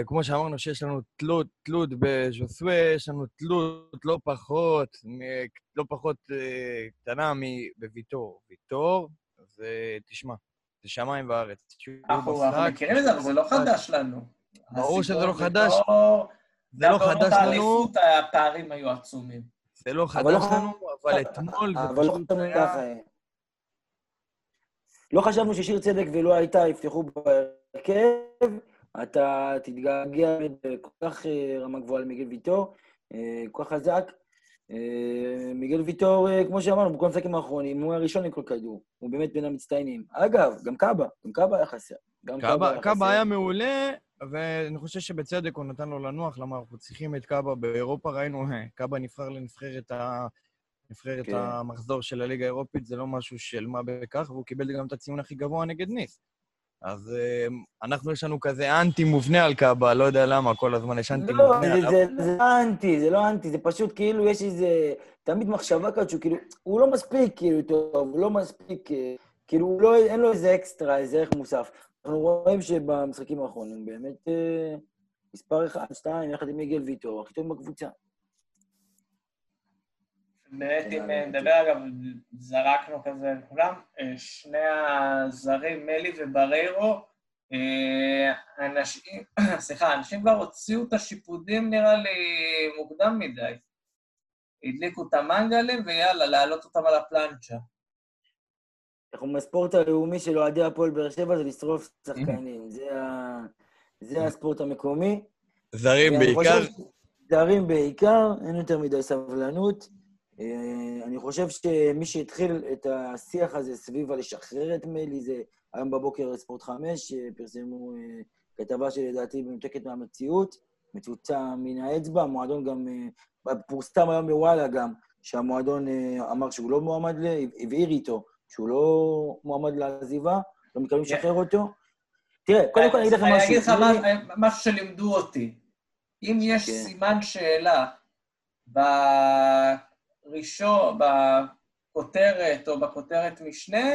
כמו שאמרנו, שיש לנו תלות, תלות בז'וסווה, יש לנו תלות לא פחות, לא פחות קטנה בוויתור. ויתור, זה תשמע, זה שמיים וארץ. אנחנו מכירים את זה, אבל זה לא חדש לנו. ברור שזה לא חדש. זה לא חדש לנו. הפערים היו עצומים. זה לא חדש לנו, אבל אתמול זה פשוט היה... לא חשבנו ששיר צדק ולא הייתה, יפתחו בהרכב, אתה תתגעגע כל כך רמה גבוהה למיגל ויטור, כל כך חזק. מיגל ויטור, כמו שאמרנו, בכל המשחקים האחרונים, הוא הראשון לכל כדור, הוא באמת בין המצטיינים. אגב, גם קאבה, גם קאבה היה חסר. קאבה היה מעולה, ואני חושב שבצדק הוא נתן לו לנוח, למה אנחנו צריכים את קאבה באירופה, ראינו, קאבה נבחר לנבחרת ה... נבחרת okay. המחזור של הליגה האירופית, זה לא משהו של מה בכך, והוא קיבל גם את הציון הכי גבוה נגד ניס. אז אנחנו יש לנו כזה אנטי מובנה על קאבה, לא יודע למה, כל הזמן יש אנטי לא, מובנה. לא, זה, זה, זה אנטי, זה לא אנטי, זה פשוט כאילו יש איזה תמיד מחשבה כזאת, שהוא כאילו, הוא לא מספיק כאילו טוב, הוא לא מספיק, כאילו לא, אין לו איזה אקסטרה, איזה ערך מוסף. אנחנו רואים שבמשחקים האחרונים באמת אה, מספר אחד, שתיים, יחד עם מיגל ויטור, הכי טוב בקבוצה. באמת, אם נדבר, אגב, זרקנו כזה לכולם, שני הזרים, מלי ובריירו, אנשים, סליחה, אנשים כבר הוציאו את השיפודים, נראה לי, מוקדם מדי. הדליקו את המנגלים, ויאללה, להעלות אותם על הפלנצ'ה. אנחנו מהספורט הלאומי של אוהדי הפועל באר שבע, זה לשרוף שחקנים. זה הספורט המקומי. זרים בעיקר. זרים בעיקר, אין יותר מדי סבלנות. אני חושב שמי שהתחיל את השיח הזה סביבה לשחרר את מלי, זה היום בבוקר ספורט חמש, פרסמו כתבה שלדעתי במתקת מהמציאות, מצוצה מן האצבע, המועדון גם, פורסם היום בוואלה גם, שהמועדון אמר שהוא לא מועמד, הבהיר איתו, שהוא לא מועמד לעזיבה, לא מקבלים לשחרר אותו. תראה, קודם כל אני אגיד לך משהו. אני אגיד לך משהו שלימדו אותי. אם יש סימן שאלה ב... ראשון, בכותרת או בכותרת משנה,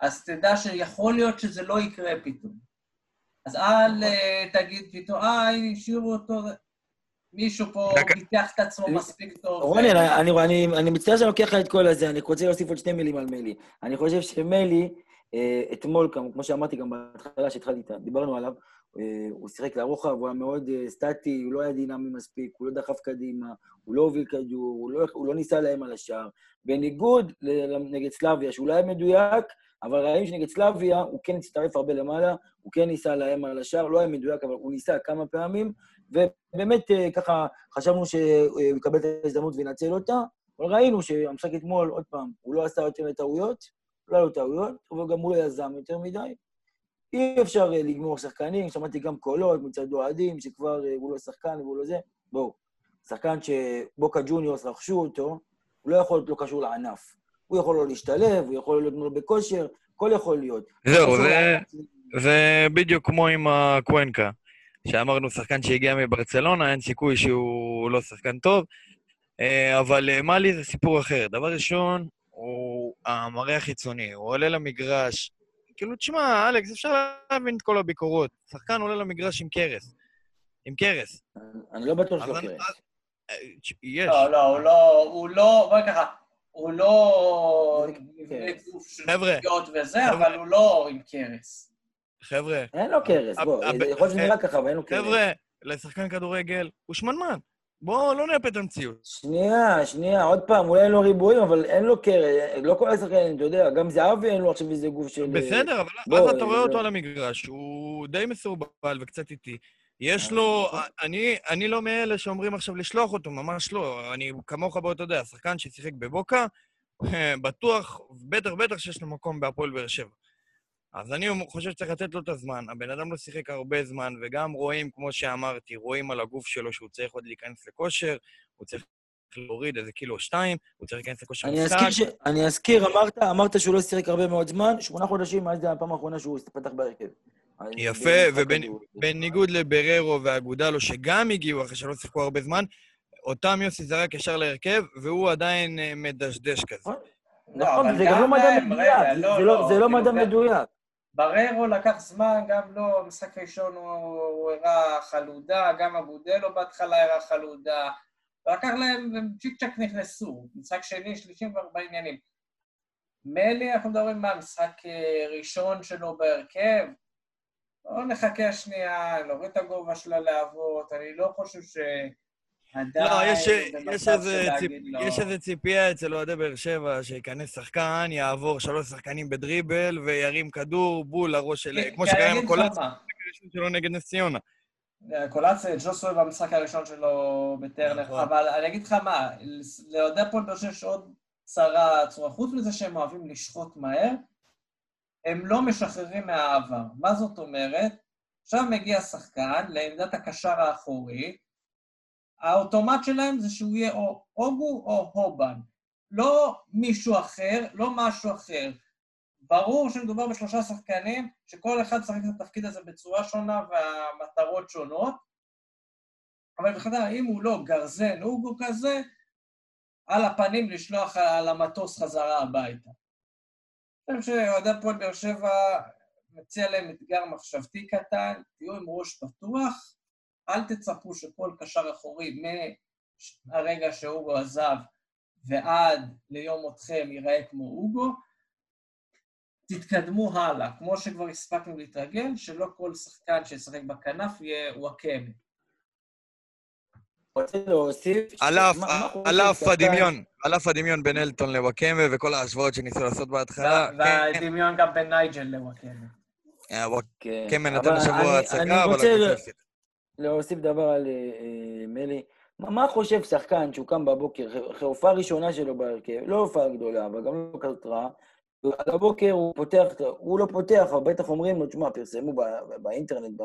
אז תדע שיכול להיות שזה לא יקרה פתאום. אז אל תגיד פתאום, אה, הנה, השאירו אותו, מישהו פה פיתח את עצמו מספיק טוב. רוני, אני מצטער שאני לוקח את כל הזה, אני רוצה להוסיף עוד שתי מילים על מלי. אני חושב שמלי, אתמול, כמו שאמרתי גם בהתחלה שהתחלתי איתה, דיברנו עליו, הוא שיחק לרוחב, הוא היה מאוד סטטי, הוא לא היה דינמי מספיק, הוא לא דחף קדימה, הוא לא הוביל כדור, הוא לא ניסה להם על השער. בניגוד נגד סלאביה, שהוא לא היה מדויק, אבל ראינו שנגד סלאביה הוא כן הצטרף הרבה למעלה, הוא כן ניסה להם על השער, לא היה מדויק, אבל הוא ניסה כמה פעמים, ובאמת ככה חשבנו שהוא יקבל את ההזדמנות וינצל אותה, אבל ראינו שהמשחק אתמול, עוד פעם, הוא לא עשה יותר טעויות, לא היה לו טעויות, אבל גם הוא לא יזם יותר מדי. אי אפשר לגמור שחקנים, שמעתי גם קולות מצד אוהדים שכבר הוא לא שחקן והוא לא זה. בואו, שחקן שבוקה ג'וניורס רכשו אותו, הוא לא יכול להיות לא קשור לענף. הוא יכול לא להשתלב, הוא יכול להיות מול בכושר, כל יכול להיות. זהו, זה, זה בדיוק כמו עם הקוונקה, שאמרנו שחקן שהגיע מברצלונה, אין סיכוי שהוא לא שחקן טוב, אבל מלי זה סיפור אחר. דבר ראשון, הוא המראה החיצוני, הוא עולה למגרש, כאילו, תשמע, אלכס, אפשר להבין את כל הביקורות. שחקן עולה למגרש עם קרס. עם קרס. אני לא בטוח שלא קרס. יש. לא, לא, הוא לא, הוא לא, בואי ככה, הוא לא מבנה גוף של נפגעות וזה, אבל הוא לא עם קרס. חבר'ה. אין לו קרס, בוא. יכול להיות שנראה ככה, אבל אין לו קרס. חבר'ה, לשחקן כדורגל, הוא שמנמן. בואו, לא נאפת המציאות. שנייה, שנייה, עוד פעם, אולי אין לו ריבועים, אבל אין לו קרן, לא כל השחקנים, אתה יודע, גם זהבי אין לו עכשיו איזה גוף של... בסדר, אבל אז אתה רואה אותו על המגרש, הוא די מסורבל וקצת איטי. יש לו, אני לא מאלה שאומרים עכשיו לשלוח אותו, ממש לא, אני כמוך בו, אתה יודע, השחקן ששיחק בבוקה, בטוח, בטח, בטח שיש לו מקום בהפועל באר שבע. אז אני חושב שצריך לתת לו את הזמן, הבן אדם לא שיחק הרבה זמן, וגם רואים, כמו שאמרתי, רואים על הגוף שלו שהוא צריך עוד להיכנס לכושר, הוא צריך להוריד איזה קילו שתיים, הוא צריך להיכנס לכושר משחק. אני אזכיר, אמרת שהוא לא שיחק הרבה מאוד זמן, שמונה חודשים, מאז זה הפעם האחרונה שהוא הסתפתח בהרכב. יפה, ובניגוד לבררו והגודלו, שגם הגיעו אחרי שלא שיחקו הרבה זמן, אותם יוסי זרק ישר להרכב, והוא עדיין מדשדש כזה. נכון, זה גם לא מדע מדויק, זה לא מדע מדויק. בררו לקח זמן, גם לא, המשחק ראשון הוא הראה חלודה, גם אבודלו בהתחלה הראה חלודה, ולקח להם, הם צ'יק צ'ק נכנסו, משחק שני, שלישים וארבע עניינים. מלי, אנחנו מדברים מה, משחק ראשון שלו בהרכב, לא נחכה שנייה, נוריד את הגובה של הלהבות, אני לא חושב ש... לא, יש איזה ציפייה אצל אוהדי באר שבע שיכנס שחקן, יעבור שלוש שחקנים בדריבל וירים כדור בול לראש של... כמו שקרה עם הקולאצה, המשחק הראשון שלו נגד נס ציונה. הקולאצה, ג'וסוי במשחק הראשון שלו בטרנר, אבל אני אגיד לך מה, לאוהדי הפועל באר שבע יש עוד צרה, צורה חוץ מזה שהם אוהבים לשחוט מהר, הם לא משחררים מהעבר. מה זאת אומרת? עכשיו מגיע שחקן לעמדת הקשר האחורי, האוטומט שלהם זה שהוא יהיה או אוגו או הובן. לא מישהו אחר, לא משהו אחר. ברור שמדובר בשלושה שחקנים, שכל אחד שחק את התפקיד הזה בצורה שונה והמטרות שונות, אבל בחדר, אם הוא לא גרזן אוגו כזה, על הפנים לשלוח על המטוס חזרה הביתה. אני חושב שאוהדי הפועל באר שבע מציע להם אתגר מחשבתי קטן, תהיו עם ראש פתוח, אל תצפו שכל קשר אחורי מהרגע שאוגו עזב ועד ליום מותכם ייראה כמו אוגו, תתקדמו הלאה, כמו שכבר הספקנו להתרגל, שלא כל שחקן שישחק בכנף יהיה וואקם. עלף הדמיון בין אלטון לוואקם וכל ההשוואות שניסו לעשות בהתחלה. והדמיון גם בין נייג'ל לוואקם. כן, נתן השבוע הצגה, אבל אני חושב את זה. להוסיף דבר על מלי, מה חושב שחקן שהוא קם בבוקר, הופעה ראשונה שלו בהרכב, לא הופעה גדולה, אבל גם לא קטרה, על הבוקר הוא פותח, הוא לא פותח, אבל בטח אומרים לו, תשמע, פרסמו באינטרנט,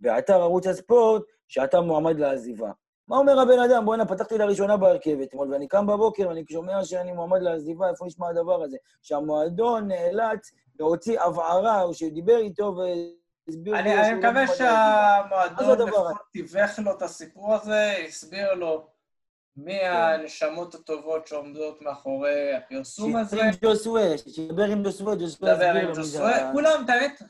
באתר ערוץ הספורט, שאתה מועמד לעזיבה. מה אומר הבן אדם? בואנה, פתחתי לראשונה בהרכב אתמול, ואני קם בבוקר, ואני שומע שאני מועמד לעזיבה, איפה נשמע הדבר הזה? שהמועדון נאלץ להוציא הבערה, או שדיבר איתו ו... אני מקווה שהמועדון תיווך לו את הסיפור הזה, הסביר לו מי הנשמות הטובות שעומדות מאחורי הפרסום הזה. שידבר עם ג'וסווה, שידבר עם ג'וסווה, שידבר עם ג'וסווה. כולם, תאמת,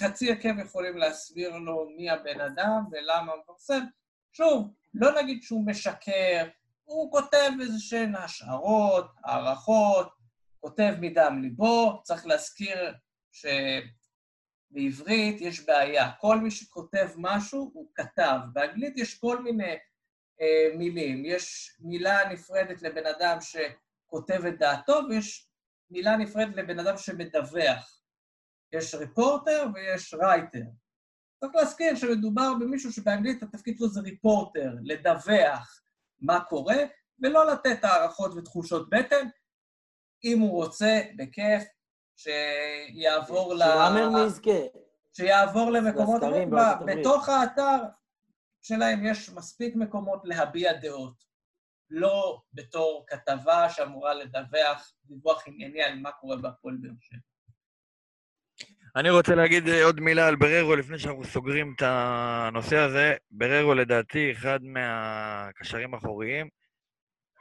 חצי עקב יכולים להסביר לו מי הבן אדם ולמה המפרסם. שוב, לא נגיד שהוא משקר, הוא כותב איזשהן השערות, הערכות, כותב מדם ליבו, צריך להזכיר ש... בעברית יש בעיה, כל מי שכותב משהו הוא כתב, באנגלית יש כל מיני אה, מילים, יש מילה נפרדת לבן אדם שכותב את דעתו, ויש מילה נפרדת לבן אדם שמדווח, יש ריפורטר ויש רייטר. צריך להזכיר שמדובר במישהו שבאנגלית התפקיד שלו זה ריפורטר, לדווח מה קורה, ולא לתת הערכות ותחושות בטן, אם הוא רוצה, בכיף, שיעבור ל... שיעבור למקומות, בתוך האתר שלהם יש מספיק מקומות להביע דעות, לא בתור כתבה שאמורה לדווח, דיווח ענייני על מה קורה בפועל באר שבע. אני רוצה להגיד עוד מילה על בררו, לפני שאנחנו סוגרים את הנושא הזה, בררו לדעתי אחד מהקשרים האחוריים,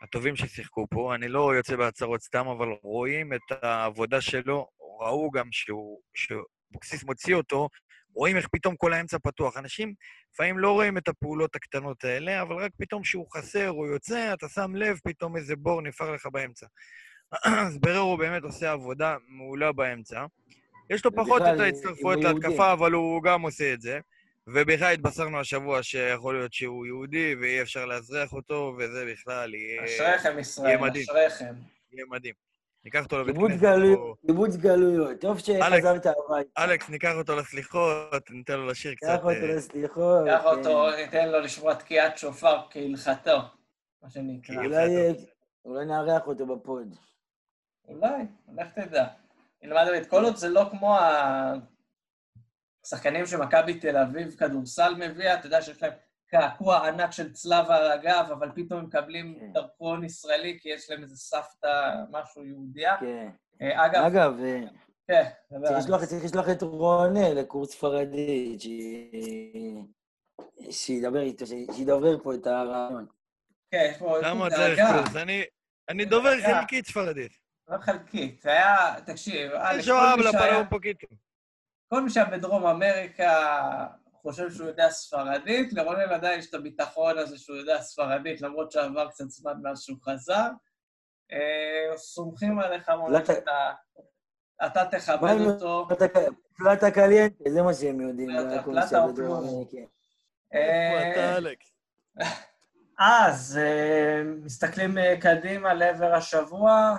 הטובים ששיחקו פה, אני לא יוצא בהצהרות סתם, אבל רואים את העבודה שלו, ראו גם שהוא, שבוקסיס מוציא אותו, רואים איך פתאום כל האמצע פתוח. אנשים לפעמים לא רואים את הפעולות הקטנות האלה, אבל רק פתאום שהוא חסר, הוא יוצא, אתה שם לב, פתאום איזה בור נפער לך באמצע. אז ברר הוא באמת עושה עבודה מעולה באמצע. יש לו פחות את ההצטרפויות להתקפה, אבל הוא גם עושה את זה. ובכלל התבשרנו השבוע שיכול להיות שהוא יהודי, ואי אפשר להזריח אותו, וזה בכלל יהיה... אשריכם ישראל, אשריכם. יהיה מדהים. ניקח אותו לבית כנסת. קיבוץ גלויות, טוב שחזרת הביתה. אלכס, ניקח אותו לסליחות, ניתן לו לשיר קצת... ניקח אותו לסליחות. ניקח אותו, ניתן לו לשמוע תקיעת שופר כהלכתו, מה שנקרא. אולי נארח אותו בפוד. אולי, איך תדע. נלמד את כל עוד, זה לא כמו ה... שחקנים שמכבי תל אביב כדורסל מביאה, אתה יודע שיש להם קעקוע ענק של צלב על הגב, אבל פתאום הם מקבלים דרכון ישראלי, כי יש להם איזה סבתא, משהו יהודיה. כן. אגב... אגב, צריך לשלוח את רונה לקורס ספרדית, שידבר איתו, שידבר פה את הרעיון. כן, יש פה... למה צריך קורס? אני דובר חלקית ספרדית. לא חלקית, זה היה... תקשיב... שואב לפלאו פוקיטו. כל מי שבדרום אמריקה חושב שהוא יודע ספרדית, לרונן עדיין יש את הביטחון הזה שהוא יודע ספרדית, למרות שעבר קצת זמן מאז שהוא חזר. סומכים עליך מולך שאתה... אתה תכבד אותו. פלטה קליינטה, זה מה שהם יודעים. פלטה אופלו. פלטה אלכס. אז מסתכלים קדימה לעבר השבוע,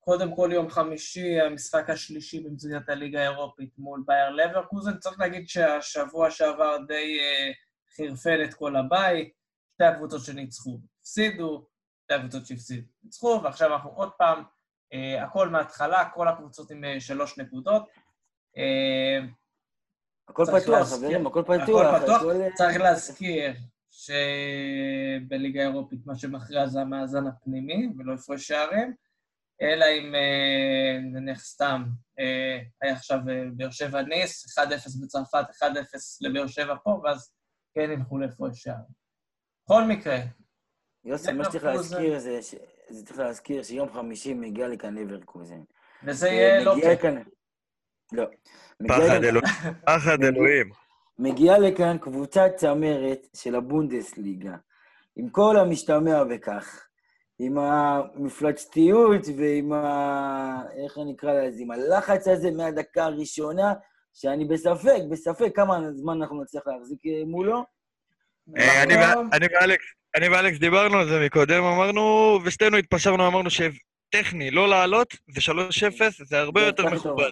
קודם כל יום חמישי, המשחק השלישי במסגרת הליגה האירופית מול בייר לברקוזן. צריך להגיד שהשבוע שעבר די חירפן את כל הבית, שתי הקבוצות שניצחו הפסידו, שתי הקבוצות שהפסידו ניצחו, ועכשיו אנחנו עוד פעם, הכל מההתחלה, כל הקבוצות עם שלוש נקודות. הכל פתוח, חברים, הכל פתוח. הכל פתוח, צריך להזכיר. שבליגה האירופית מה שמכריע זה המאזן הפנימי, ולא הפרש שערים, אלא אם נניח סתם, היה עכשיו באר שבע ניס, אחד אפס בצרפת, אחד אפס לבאר שבע פה, ואז כן הלכו להפרש שערים. בכל מקרה. יוסי, מה שצריך להזכיר זה, זה צריך להזכיר שיום חמישי מגיע לכאן לברקוזן. וזה יהיה לא כן. לא. פחד אלוהים. מגיעה לכאן קבוצת צמרת של הבונדסליגה, עם כל המשתמע בכך, עם המפלצתיות ועם ה... איך אני אקרא לזה, עם הלחץ הזה מהדקה הראשונה, שאני בספק, בספק כמה זמן אנחנו נצליח להחזיק מולו. אני ואלכס דיברנו על זה מקודם, אמרנו, ושתינו התפשרנו, אמרנו שטכני, לא לעלות, זה שלוש אפס, זה הרבה יותר מכובד.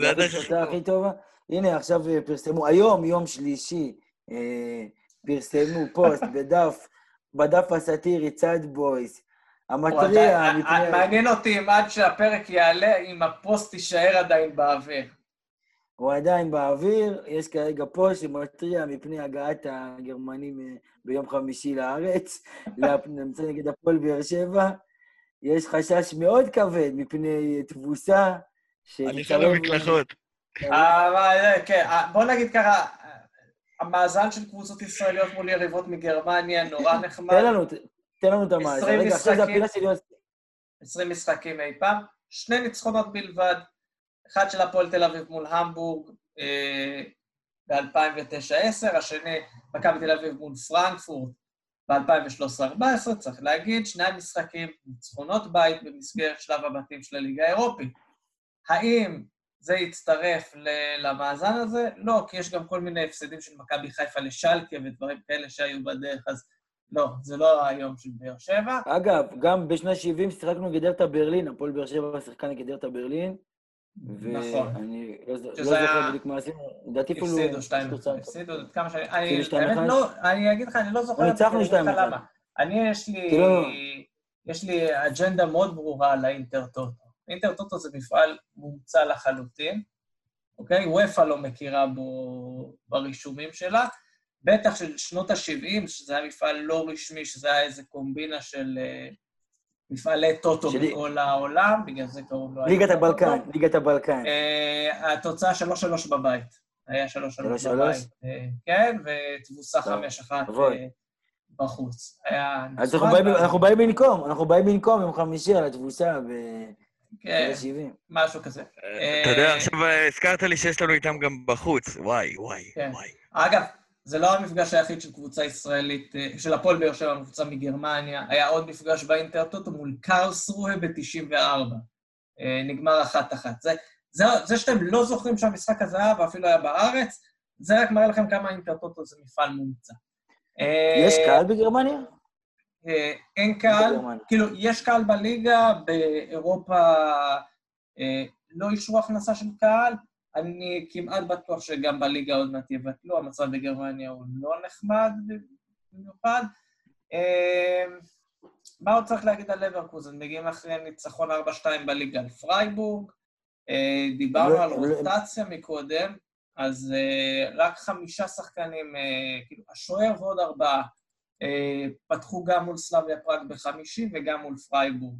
זה הדרך הכי טובה. הנה, עכשיו פרסמו, היום, יום שלישי, פרסמו פוסט בדף, בדף הסאטירי, צד בויס. המטריה... מעניין אותי אם עד שהפרק יעלה, אם הפוסט תישאר עדיין באוויר. הוא עדיין באוויר, יש כרגע פוסט שמטריה מפני הגעת הגרמנים ביום חמישי לארץ, נמצא נגד הפועל באר שבע. יש חשש מאוד כבד מפני תבוסה. אני חלום מקלחות. בוא נגיד ככה, המאזן של קבוצות ישראליות מול יריבות מגרמניה נורא נחמד. תן לנו את המאזן. עשרים משחקים אי פעם, שני ניצחונות בלבד, אחד של הפועל תל אביב מול המבורג ב-אלפיים ותשע עשר, השני מכבי תל אביב מול פרנקפורט ב-אלפיים ושלוש עשרה ארבע עשרה, צריך להגיד, שני משחקים ניצחונות בית במסגרת שלב הבתים של הליגה האירופית. האם זה יצטרף למאזן הזה? לא, כי יש גם כל מיני הפסדים של מכבי חיפה לשלקה ודברים כאלה שהיו בדרך, אז לא, זה לא היום של באר שבע. אגב, גם בשנה שבעים שיחקנו נגד דרטה ברלין, הפועל באר שבע שיחקה נגד דרטה ברלין. נכון. ואני לא זוכר בדיוק מה עשינו, לדעתי אפילו... הפסידו שתיים, הפסידו את כמה שאני... אני אגיד לך, אני לא זוכר... ניצחנו שתיים אחד. אני יש לי... יש לי אג'נדה מאוד ברורה על האינטרטוט. אינטר טוטו זה מפעל מומצא לחלוטין, אוקיי? וופא לא מכירה בו ברישומים שלה, בטח של שנות ה-שבעים, שזה היה מפעל לא רשמי, שזה היה איזה קומבינה של מפעלי טוטו בכל העולם, בגלל זה קרוב לא היה... ליגת הבלקן, ליגת הבלקן. התוצאה שלוש שלוש בבית, היה שלוש שלוש בבית, כן, ותבוסה חמש אחת בחוץ. אז אנחנו באים בנקום, אנחנו באים בנקום עם חמישי על התבוסה ו... כן, משהו כזה. אתה יודע, עכשיו הזכרת לי שיש לנו איתם גם בחוץ, וואי, וואי, וואי. אגב, זה לא המפגש היחיד של קבוצה ישראלית, של הפועל באר שבע, קבוצה מגרמניה, היה עוד מפגש באינטרטוטו מול קרלסרוה ב-תשעים וארבע, נגמר אחת אחת. זה שאתם לא זוכרים שהמשחק הזה היה, ואפילו היה בארץ, זה רק מראה לכם כמה האינטרטוטו זה מפעל מומצא. יש קהל בגרמניה? אין קהל, כאילו, יש קהל בליגה, באירופה לא אישרו הכנסה של קהל, אני כמעט בטוח שגם בליגה עוד מעט יבטלו, המצב בגרמניה הוא לא נחמד במיוחד. מה עוד צריך להגיד על לברקוזן? מגיעים אחרי ניצחון ארבע שתיים בליגה על פרייבורג, דיברנו על רוטציה מקודם, אז רק חמישה שחקנים, כאילו, השוער ועוד ארבעה, פתחו גם מול סלאביה פראג בחמישי וגם מול פרייבורג.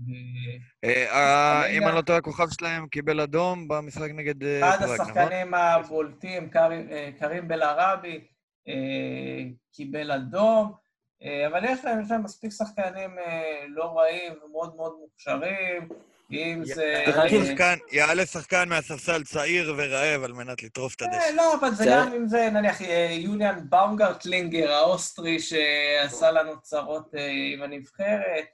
אם אני לא טועה, הכוכב שלהם קיבל אדום במשחק נגד פראג, נכון? אחד השחקנים הבולטים, קרים בלערבי, קיבל אדום, אבל יש להם מספיק שחקנים לא רעים ומאוד מאוד מוכשרים, אם זה... יעלה שחקן מהספסל צעיר ורעב על מנת לטרוף את הדשא. לא, אבל זה גם אם זה, נניח, יוליאן באומגרטלינגר, האוסטרי שעשה לנו צרות עם הנבחרת.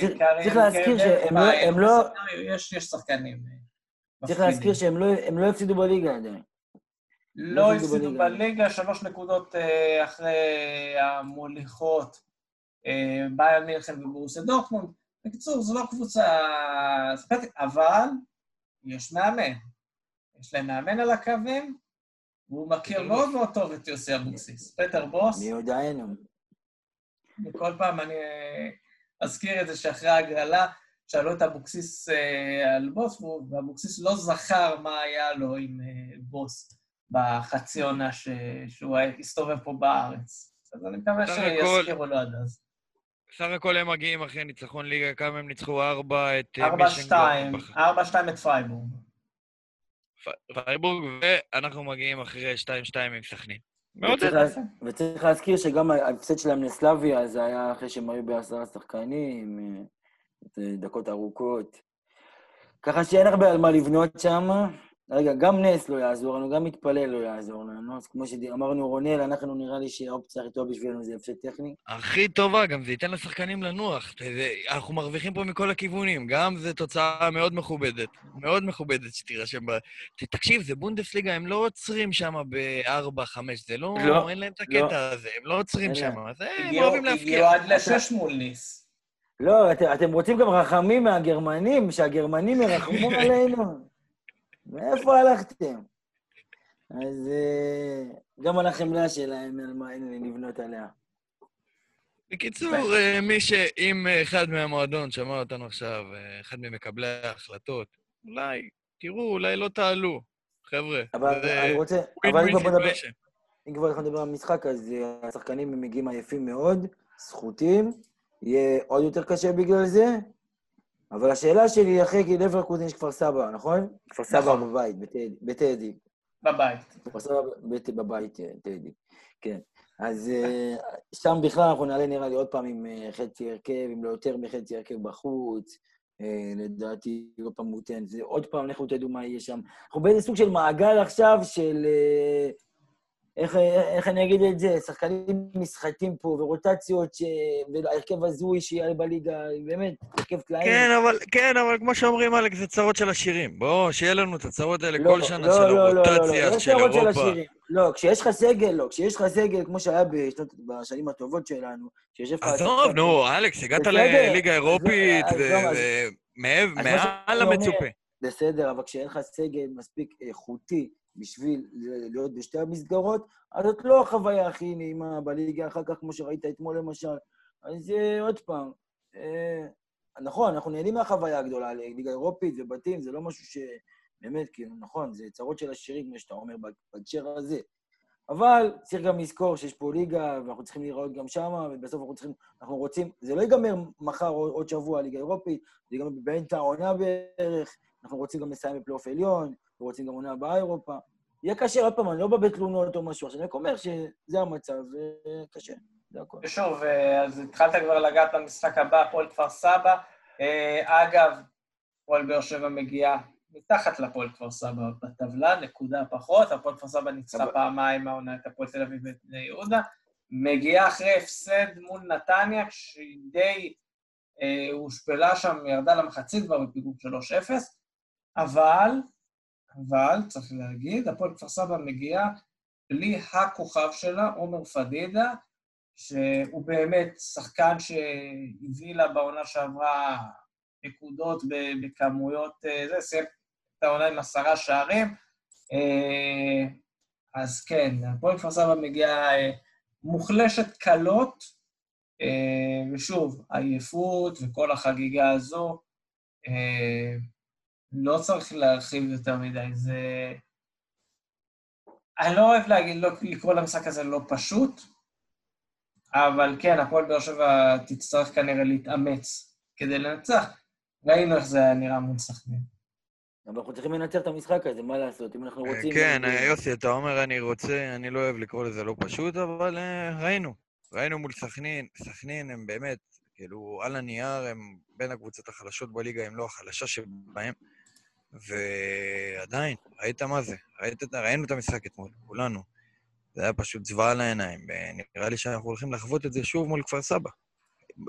צריך להזכיר שהם לא... יש שחקנים. צריך להזכיר שהם לא הפסידו בליגה, אדוני. לא הפסידו בליגה, שלוש נקודות אחרי המוליכות, באייר מינכן ובורוסיה דורטמונד. בקיצור, זו לא קבוצה ספציפית, אבל יש מאמן. יש להם מאמן על הקווים, והוא מכיר מאוד מאוד טוב את יוסי אבוקסיס. פיטר בוס. מי יודענו. וכל פעם אני אזכיר את זה שאחרי ההגרלה, שאלו את אבוקסיס על בוס, ואבוקסיס לא זכר מה היה לו עם בוס בחצי עונה שהוא הסתובב פה בארץ. אז אני מקווה שיזכירו לו עד אז. סך הכל הם מגיעים אחרי ניצחון ליגה, כמה הם ניצחו ארבע את מישנגלום. ארבע שתיים את פרייבורג. פרייבורג, ואנחנו מגיעים אחרי שתיים שתיים עם סכנין. וצריך להזכיר שגם ההפסד שלהם לסלאביה, זה היה אחרי שהם היו בעשרה שחקנים, דקות ארוכות. ככה שאין הרבה על מה לבנות שם. רגע, גם נס לא יעזור לנו, גם מתפלל לא יעזור לנו. אז כמו שאמרנו רונל, אנחנו נראה לי שהאופציה הכי טובה בשבילנו זה הפסד טכני. הכי טובה, גם זה ייתן לשחקנים לנוח. אנחנו מרוויחים פה מכל הכיוונים. גם זו תוצאה מאוד מכובדת, מאוד מכובדת שתירשם בה. תקשיב, זה בונדסליגה, הם לא עוצרים שם ב-ארבע חמש, זה לא, אין להם את הקטע הזה, הם לא עוצרים שם. הם אוהבים להפקיע. הגיעו עד לשש מול ניס. לא, אתם רוצים גם רחמים מהגרמנים, שהגרמנים ירחמו עלינו. מאיפה הלכתם? אז גם על החמלה שלהם, על מה אין לבנות עליה. בקיצור, מי שאם אחד מהמועדון שמע אותנו עכשיו, אחד ממקבלי ההחלטות, אולי, תראו, אולי לא תעלו, חבר'ה. אבל אני רוצה... אבל אם כבר אנחנו נדבר על המשחק, אז השחקנים מגיעים עייפים מאוד, זכותים, יהיה עוד יותר קשה בגלל זה, אבל השאלה שלי היא אחרי כי לברקוזן יש כפר סבא, נכון? כפר סבא בבית, בטדי. בבית. כפר סבא בבית, בטדי, כן. אז שם בכלל אנחנו נעלה נראה לי עוד פעם עם חצי הרכב, אם לא יותר מחצי הרכב בחוץ, לדעתי לא פעם מותן, עוד פעם אנחנו תדעו מה יהיה שם. אנחנו באיזה סוג של מעגל עכשיו של... איך אני אגיד את זה? שחקנים משחקים פה, ורוטציות, והרכב הזוי שיהיה בליגה, באמת, הרכב קלעים. כן, אבל כמו שאומרים, אלק, זה צרות של השירים. בואו, שיהיה לנו את הצרות האלה כל שנה של הרוטציה, של אירופה. לא, כשיש לך סגל, לא. כשיש לך סגל, כמו שהיה בשנים הטובות שלנו, כשישב... עזוב, נו, אלכס, הגעת לליגה אירופית, ומעל המצופה. בסדר, אבל כשאין לך סגל מספיק איכותי, בשביל להיות בשתי המסגרות, אז זאת לא החוויה הכי נעימה בליגה, אחר כך כמו שראית אתמול למשל. אז עוד פעם, נכון, אנחנו נהנים מהחוויה הגדולה, ליגה אירופית ובתים, זה לא משהו שבאמת, כאילו, נכון, זה צרות של השירים, כמו שאתה אומר, בהקשר הזה. אבל צריך גם לזכור שיש פה ליגה, ואנחנו צריכים לראות גם שמה, ובסוף אנחנו צריכים, אנחנו רוצים, זה לא ייגמר מחר או עוד שבוע, ליגה אירופית, זה ייגמר באמצע העונה בערך, אנחנו רוצים גם לסיים בפלייאוף עליון, ורוצים גם עונה הבאה אירופה. יהיה קשה, עוד פעם, אני לא בבית תלונות או משהו, שאני רק אומר שזה המצב, וקשה, זה הכול. ושוב, אז התחלת כבר לגעת במשחק הבא, הפועל כפר סבא. אגב, הפועל באר שבע מגיעה מתחת לפועל כפר סבא בטבלה, נקודה פחות, הפועל כפר סבא ניצחה פעמיים העונה את הפועל תל אביב ובני יהודה, מגיעה אחרי הפסד מול נתניה, כשהיא די הושפלה שם, ירדה למחצית כבר בפיגור שלוש אפס, אבל... אבל, צריך להגיד, הפועל כפר סבא מגיע בלי הכוכב שלה, עומר פדידה, שהוא באמת שחקן שהביא לה בעונה שעברה נקודות בכמויות, זה סיים את העונה עם עשרה שערים. אז כן, הפועל כפר סבא מגיע מוחלשת קלות, ושוב, עייפות וכל החגיגה הזו, לא צריך להרחיב יותר מדי, זה... אני לא אוהב להגיד, לא, לקרוא למשחק הזה לא פשוט, אבל כן, הפועל באר שבע תצטרך כנראה להתאמץ כדי לנצח. ראינו איך זה נראה מול סכנין. אבל אנחנו צריכים לנצח את המשחק הזה, מה לעשות, אם אנחנו רוצים... כן, יוסי, אתה אומר, אני רוצה, אני לא אוהב לקרוא לזה לא פשוט, אבל ראינו, ראינו מול סכנין, סכנין הם באמת... כאילו, על הנייר הם בין הקבוצות החלשות בליגה, הם לא החלשה שבהם, ועדיין, ראית מה זה? ראית, ראינו את המשחק אתמול, כולנו. זה היה פשוט צבא על העיניים, ונראה לי שאנחנו הולכים לחוות את זה שוב מול כפר סבא.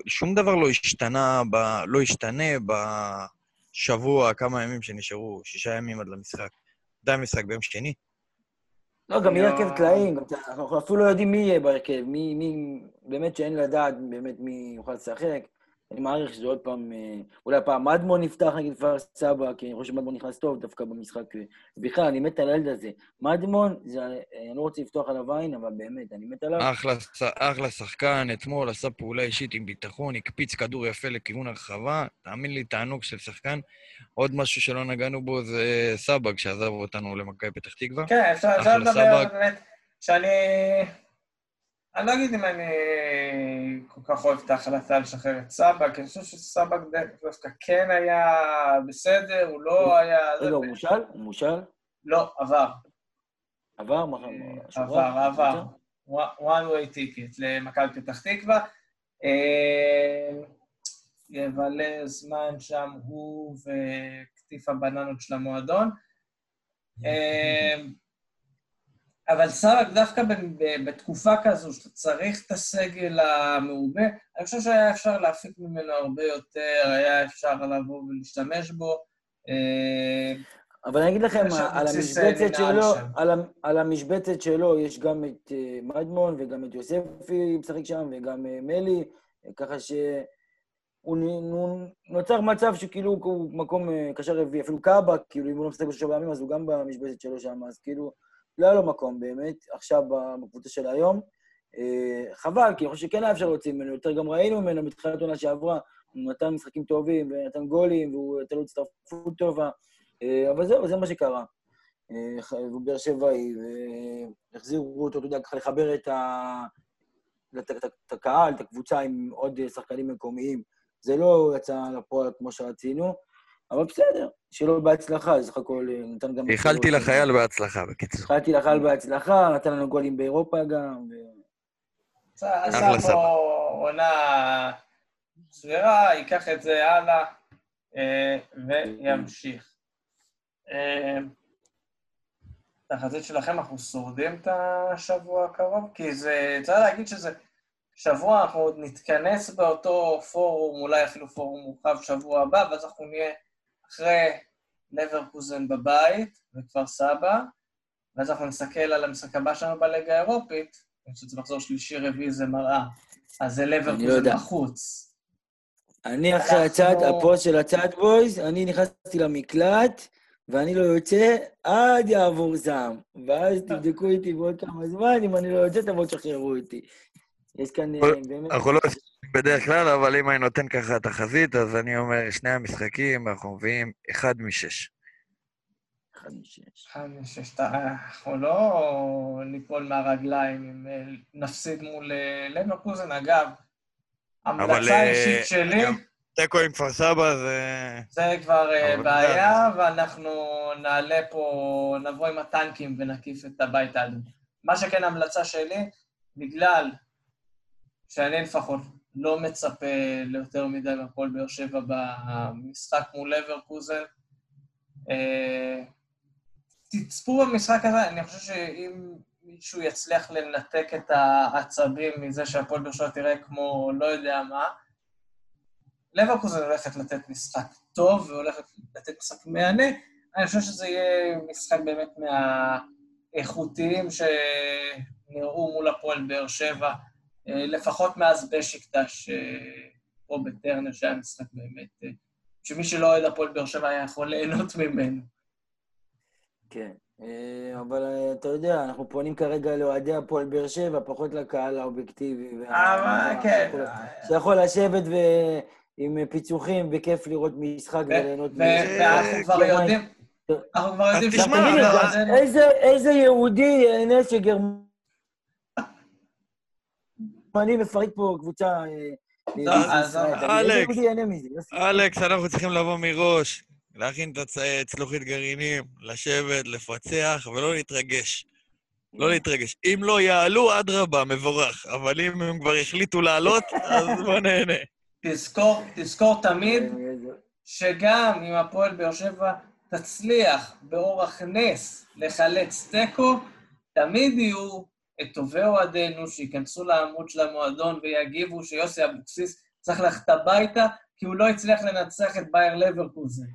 שום דבר לא השתנה, ב, לא השתנה בשבוע, כמה ימים שנשארו, שישה ימים עד למשחק. עדיין משחק ביום שני. לא, גם יהיה הרכב קלעים, אנחנו אפילו לא יודעים מי יהיה בהרכב, מי, מי, באמת שאין לדעת באמת מי יוכל לשחק. אני מעריך שזה עוד פעם, אולי פעם מדמון נפתח נגד כפר סבא, כי אני חושב שמדמון נכנס טוב דווקא במשחק. ובכלל, אני מת על הילד הזה. מדמון, זה, אני לא רוצה לפתוח עליו עין, אבל באמת, אני מת עליו. אחלה, אחלה שחקן, אתמול עשה פעולה אישית עם ביטחון, הקפיץ כדור יפה לכיוון הרחבה, תאמין לי, תענוג של שחקן. עוד משהו שלא נגענו בו זה סבא, כשעזב אותנו למכבי פתח תקווה. כן, אפשר לדבר באמת, שאני... אני לא אגיד אם אני כל כך אוהב את ההחלטה לשחרר את סבא, כי אני חושב שסבא דווקא כן היה בסדר, הוא לא היה... רגע, הוא מושל? הוא מושל? לא, עבר. עבר? עבר, עבר. one way ticket למכבי פתח תקווה. יבלה זמן שם הוא וכתיף הבננות של המועדון. אבל סבק דווקא בתקופה כזו, שאתה צריך את הסגל המעובה, אני חושב שהיה אפשר להפיק ממנו הרבה יותר, היה אפשר לבוא ולהשתמש בו. אבל אני אגיד לכם, על המשבצת שלו יש גם את מדמון וגם את יוספי משחק שם וגם מלי, ככה ש... הוא נוצר מצב שכאילו הוא מקום קשר רביעי, אפילו קאבא, כאילו אם הוא לא משחק בשלושה בימים, אז הוא גם במשבצת שלו שם, אז כאילו... לא היה לו מקום, באמת, עכשיו בקבוצה של היום. חבל, כי אני חושב שכן היה אפשר להוציא ממנו, יותר גם ראינו ממנו בתחילת עונה שעברה, הוא נתן משחקים טובים, ונתן גולים, והוא נתן לו הצטרפות טובה, אבל זהו, זה מה שקרה. הוא באר שבעי, והחזירו אותו, אתה יודע, ככה לחבר את הקהל, את הקבוצה עם עוד שחקנים מקומיים. זה לא יצא לפועל כמו שרצינו, אבל בסדר, שלא בהצלחה, זה סך הכל נתן גם... איחלתי לחייל בהצלחה, בקיצור. איחלתי לחייל בהצלחה, נתן לנו גולים באירופה גם, ו... עשה פה עונה סבירה, ייקח את זה הלאה, וימשיך. תחזית שלכם, אנחנו שורדים את השבוע הקרוב, כי זה... צריך להגיד שזה... שבוע אנחנו עוד נתכנס באותו פורום, אולי אפילו פורום מורחב שבוע הבא, ואז אנחנו נהיה אחרי לברקוזן בבית, בכפר סבא, ואז אנחנו נסתכל על המשחק הבא שלנו בליגה האירופית, אני חושב שזה מחזור שלישי רביעי זה מראה, אז זה לברקוזן בחוץ. אני אחרי הצד, הפוסט של הצד בויז, אני נכנסתי למקלט, ואני לא יוצא עד יעבור זעם, ואז תבדקו איתי בעוד כמה זמן, אם אני לא יוצא תבוא שחררו איתי. יש כאן... אנחנו לא עושים בדרך כלל, אבל אם אני נותן ככה תחזית, אז אני אומר, שני המשחקים, אנחנו מביאים אחד משש. אחד משש. אחד משש. אנחנו לא ניפול מהרגליים, נפסיד מול לברקוזן, אגב, המלצה האישית שלי... תיקו עם כפר סבא זה... זה כבר בעיה, ואנחנו נעלה פה, נבוא עם הטנקים ונקיף את הבית האדום. מה שכן המלצה שלי, בגלל... שאני לפחות לא מצפה ליותר מדי מהפועל באר שבע במשחק מול לברקוזן. תצפו במשחק הזה, אני חושב שאם מישהו יצליח לנתק את העצבים מזה שהפועל באר שבע תראה כמו לא יודע מה, לברקוזן הולכת לתת משחק טוב והולכת לתת משחק מענה, אני חושב שזה יהיה משחק באמת מהאיכותיים שנראו מול הפועל באר שבע, לפחות מאז בשקטש, או בטרנר, שהיה משחק באמת, שמי שלא אוהד הפועל באר שבע היה יכול ליהנות ממנו. כן, אבל אתה יודע, אנחנו פונים כרגע לאוהדי הפועל באר שבע, פחות לקהל האובייקטיבי. אבל כן. שיכול לשבת עם פיצוחים, בכיף לראות משחק וליהנות משחק. ואנחנו כבר יודעים, אנחנו כבר יודעים שתשמע. איזה יהודי יהנה שגרמניה, אני מפרק פה קבוצה... אלכס, אנחנו צריכים לבוא מראש, להכין את הצלוחית גרעינים, לשבת, לפצח, ולא להתרגש. לא להתרגש. אם לא יעלו, אדרבה, מבורך. אבל אם הם כבר החליטו לעלות, אז בוא נהנה. תזכור, תזכור תמיד שגם אם הפועל באר שבע תצליח באורח נס לחלץ תיקו, תמיד יהיו את טובי אוהדינו שיכנסו לעמוד של המועדון ויגיבו שיוסי אבוקסיס צריך ללכת הביתה, כי הוא לא הצליח לנצח את בייר לברקוזן.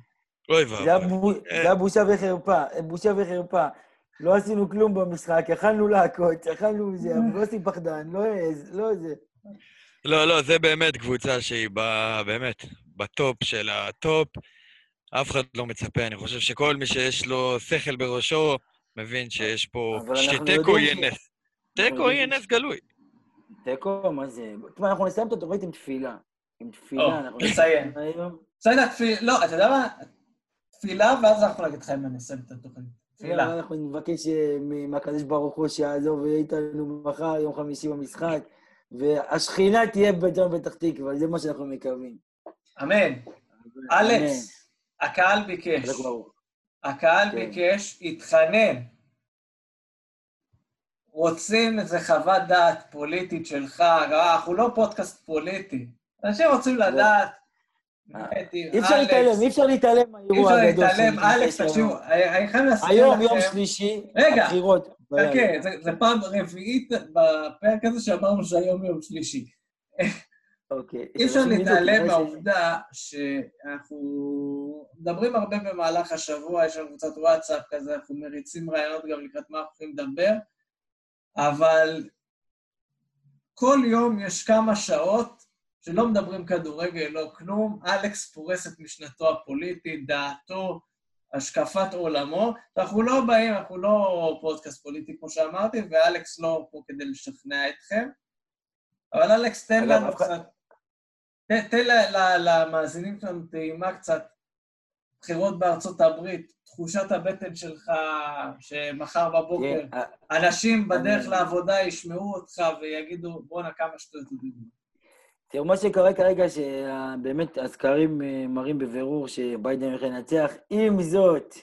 זה בושה וחרפה, בושה וחרפה. לא עשינו כלום במשחק, יכלנו להקות, יכלנו זה, אבל לא עושים פחדן, לא זה. לא, לא, זה באמת קבוצה שהיא באמת בטופ של הטופ. אף אחד לא מצפה, אני חושב שכל מי שיש לו שכל בראשו, מבין שיש פה שתיקו יהיה נס. תיקו יהיה נס גלוי. תיקו, מה זה? תשמע, אנחנו נסיים את התוכנית עם תפילה. עם תפילה, אנחנו נסיים. נסיים את התפילה, לא, אתה יודע מה? תפילה, ואז אנחנו נגיד חיים ונסיים את התוכנית. תפילה. אנחנו נבקש מהקדוש ברוך הוא שיעזור ויהיה איתנו מחר, יום חמישי במשחק, והשכינה תהיה בתחתית תקווה, זה מה שאנחנו מקווים. אמן. אלכס. הקהל ביקש, הקהל ביקש, התחנן. רוצים איזו חוות דעת פוליטית שלך, אנחנו לא פודקאסט פוליטי. אנשים רוצים לדעת, אי אפשר להתעלם, אי אפשר להתעלם מהאירוע הגדול. אי אפשר להתעלם, אלכס, תקשיבו, אני חייב להסביר לכם. היום, יום שלישי, הבחירות. רגע, זה פעם רביעית בפרק הזה שאמרנו שהיום יום שלישי. אוקיי. אי אפשר להתעלם בעובדה שאנחנו מדברים הרבה במהלך השבוע, יש לנו קבוצת וואטסאפ כזה, אנחנו מריצים רעיונות גם לקראת מה אנחנו יכולים לדבר, אבל כל יום יש כמה שעות שלא מדברים כדורגל, לא כלום, אלכס פורס את משנתו הפוליטית, דעתו, השקפת עולמו, אנחנו לא באים, אנחנו לא פודקאסט פוליטי כמו שאמרתי, ואלכס לא פה כדי לשכנע אתכם, אבל אלכס, תן לנו קצת, תן למאזינים שלנו טעימה קצת, בחירות בארצות הברית, תחושת הבטן שלך שמחר בבוקר, אנשים בדרך לעבודה ישמעו אותך ויגידו, בוא נקמה שטויות לדוגמה. תראו, מה שקרה כרגע, שבאמת הסקרים מראים בבירור שביידן הולך לנצח, עם זאת,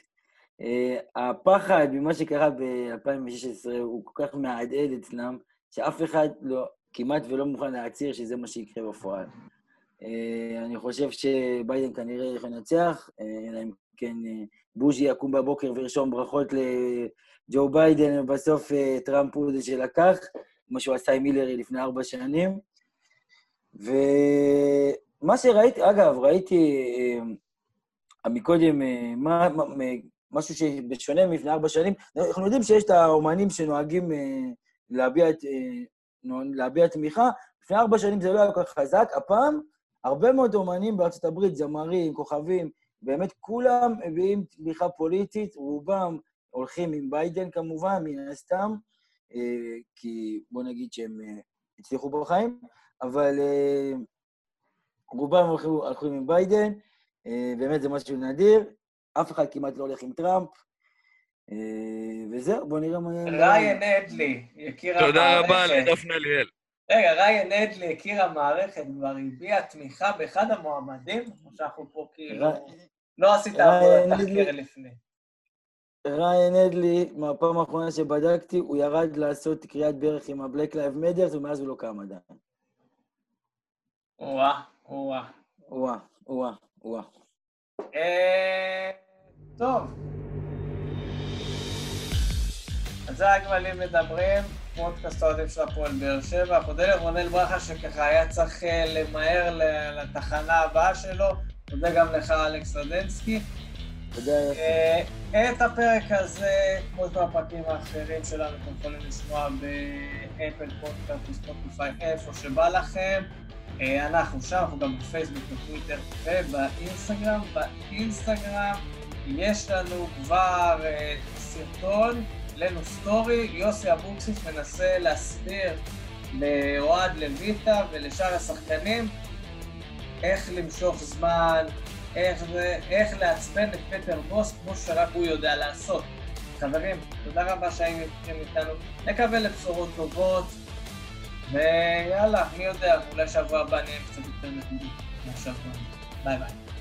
הפחד ממה שקרה ב-אלפיים ושש עשרה הוא כל כך מהדהד אצלם, שאף אחד לא... כמעט ולא מוכן להצהיר שזה מה שיקרה בפועל. אני חושב שביידן כנראה יכול לנצח, אלא אם כן בוז'י יקום בבוקר וירשום ברכות לג'ו ביידן, ובסוף טראמפ הוא זה שלקח, כמו שהוא עשה עם הילרי לפני ארבע שנים. ומה שראיתי, אגב, ראיתי מקודם משהו שבשונה מלפני ארבע שנים, אנחנו יודעים שיש את האומנים שנוהגים להביע את... להביע תמיכה, לפני ארבע שנים זה לא היה כל כך חזק, הפעם הרבה מאוד אומנים בארצות הברית, זמרים, כוכבים, באמת כולם הביעים תמיכה פוליטית, רובם הולכים עם ביידן כמובן, מן הסתם, כי בוא נגיד שהם הצליחו בחיים, אבל רובם הולכים עם ביידן, באמת זה משהו נדיר, אף אחד כמעט לא הולך עם טראמפ, וזהו, בוא נראה מה... ריין אדלי, יקיר המערכת. תודה רבה לדפנה ליאל. רגע, ריין אדלי, יקיר המערכת, כבר הביע תמיכה באחד המועמדים, כמו שאנחנו פה כאילו... לא עשית עבודה תחקיר לפני. ריין אדלי, מהפעם האחרונה שבדקתי, הוא ירד לעשות קריאת ברך עם ה-Black Lives Matter, ומאז הוא לא קם עדיין. וואה, וואה. וואה, וואה, וואה. טוב. אז הגמלים מדברים, פודקאסט האוהדים של הפועל באר שבע, תודה לרונל ברכה שככה היה צריך למהר לתחנה הבאה שלו, תודה גם לך אלכס רדנסקי. תודה יפה. את הפרק הזה, כמו את הפרקים האחרים שלנו, אתם יכולים לשמוע באפל פודקאסט, בספוטיפיי, איפה שבא לכם. אנחנו שם, אנחנו גם בפייסבוק, בטוויטר ובאינסטגרם. באינסטגרם יש לנו כבר סרטון, לנו סטורי, יוסי אבוקסיס מנסה להסביר לאוהד לויטה ולשאר השחקנים איך למשוך זמן, איך, איך לעצבן את פטר בוס כמו שרק הוא יודע לעשות. חברים, תודה רבה שהייתם איתנו, נקבל לבשורות טובות ויאללה, מי יודע, אולי שבוע הבא נהיה קצת יותר נקודות מהשבוע. ביי ביי.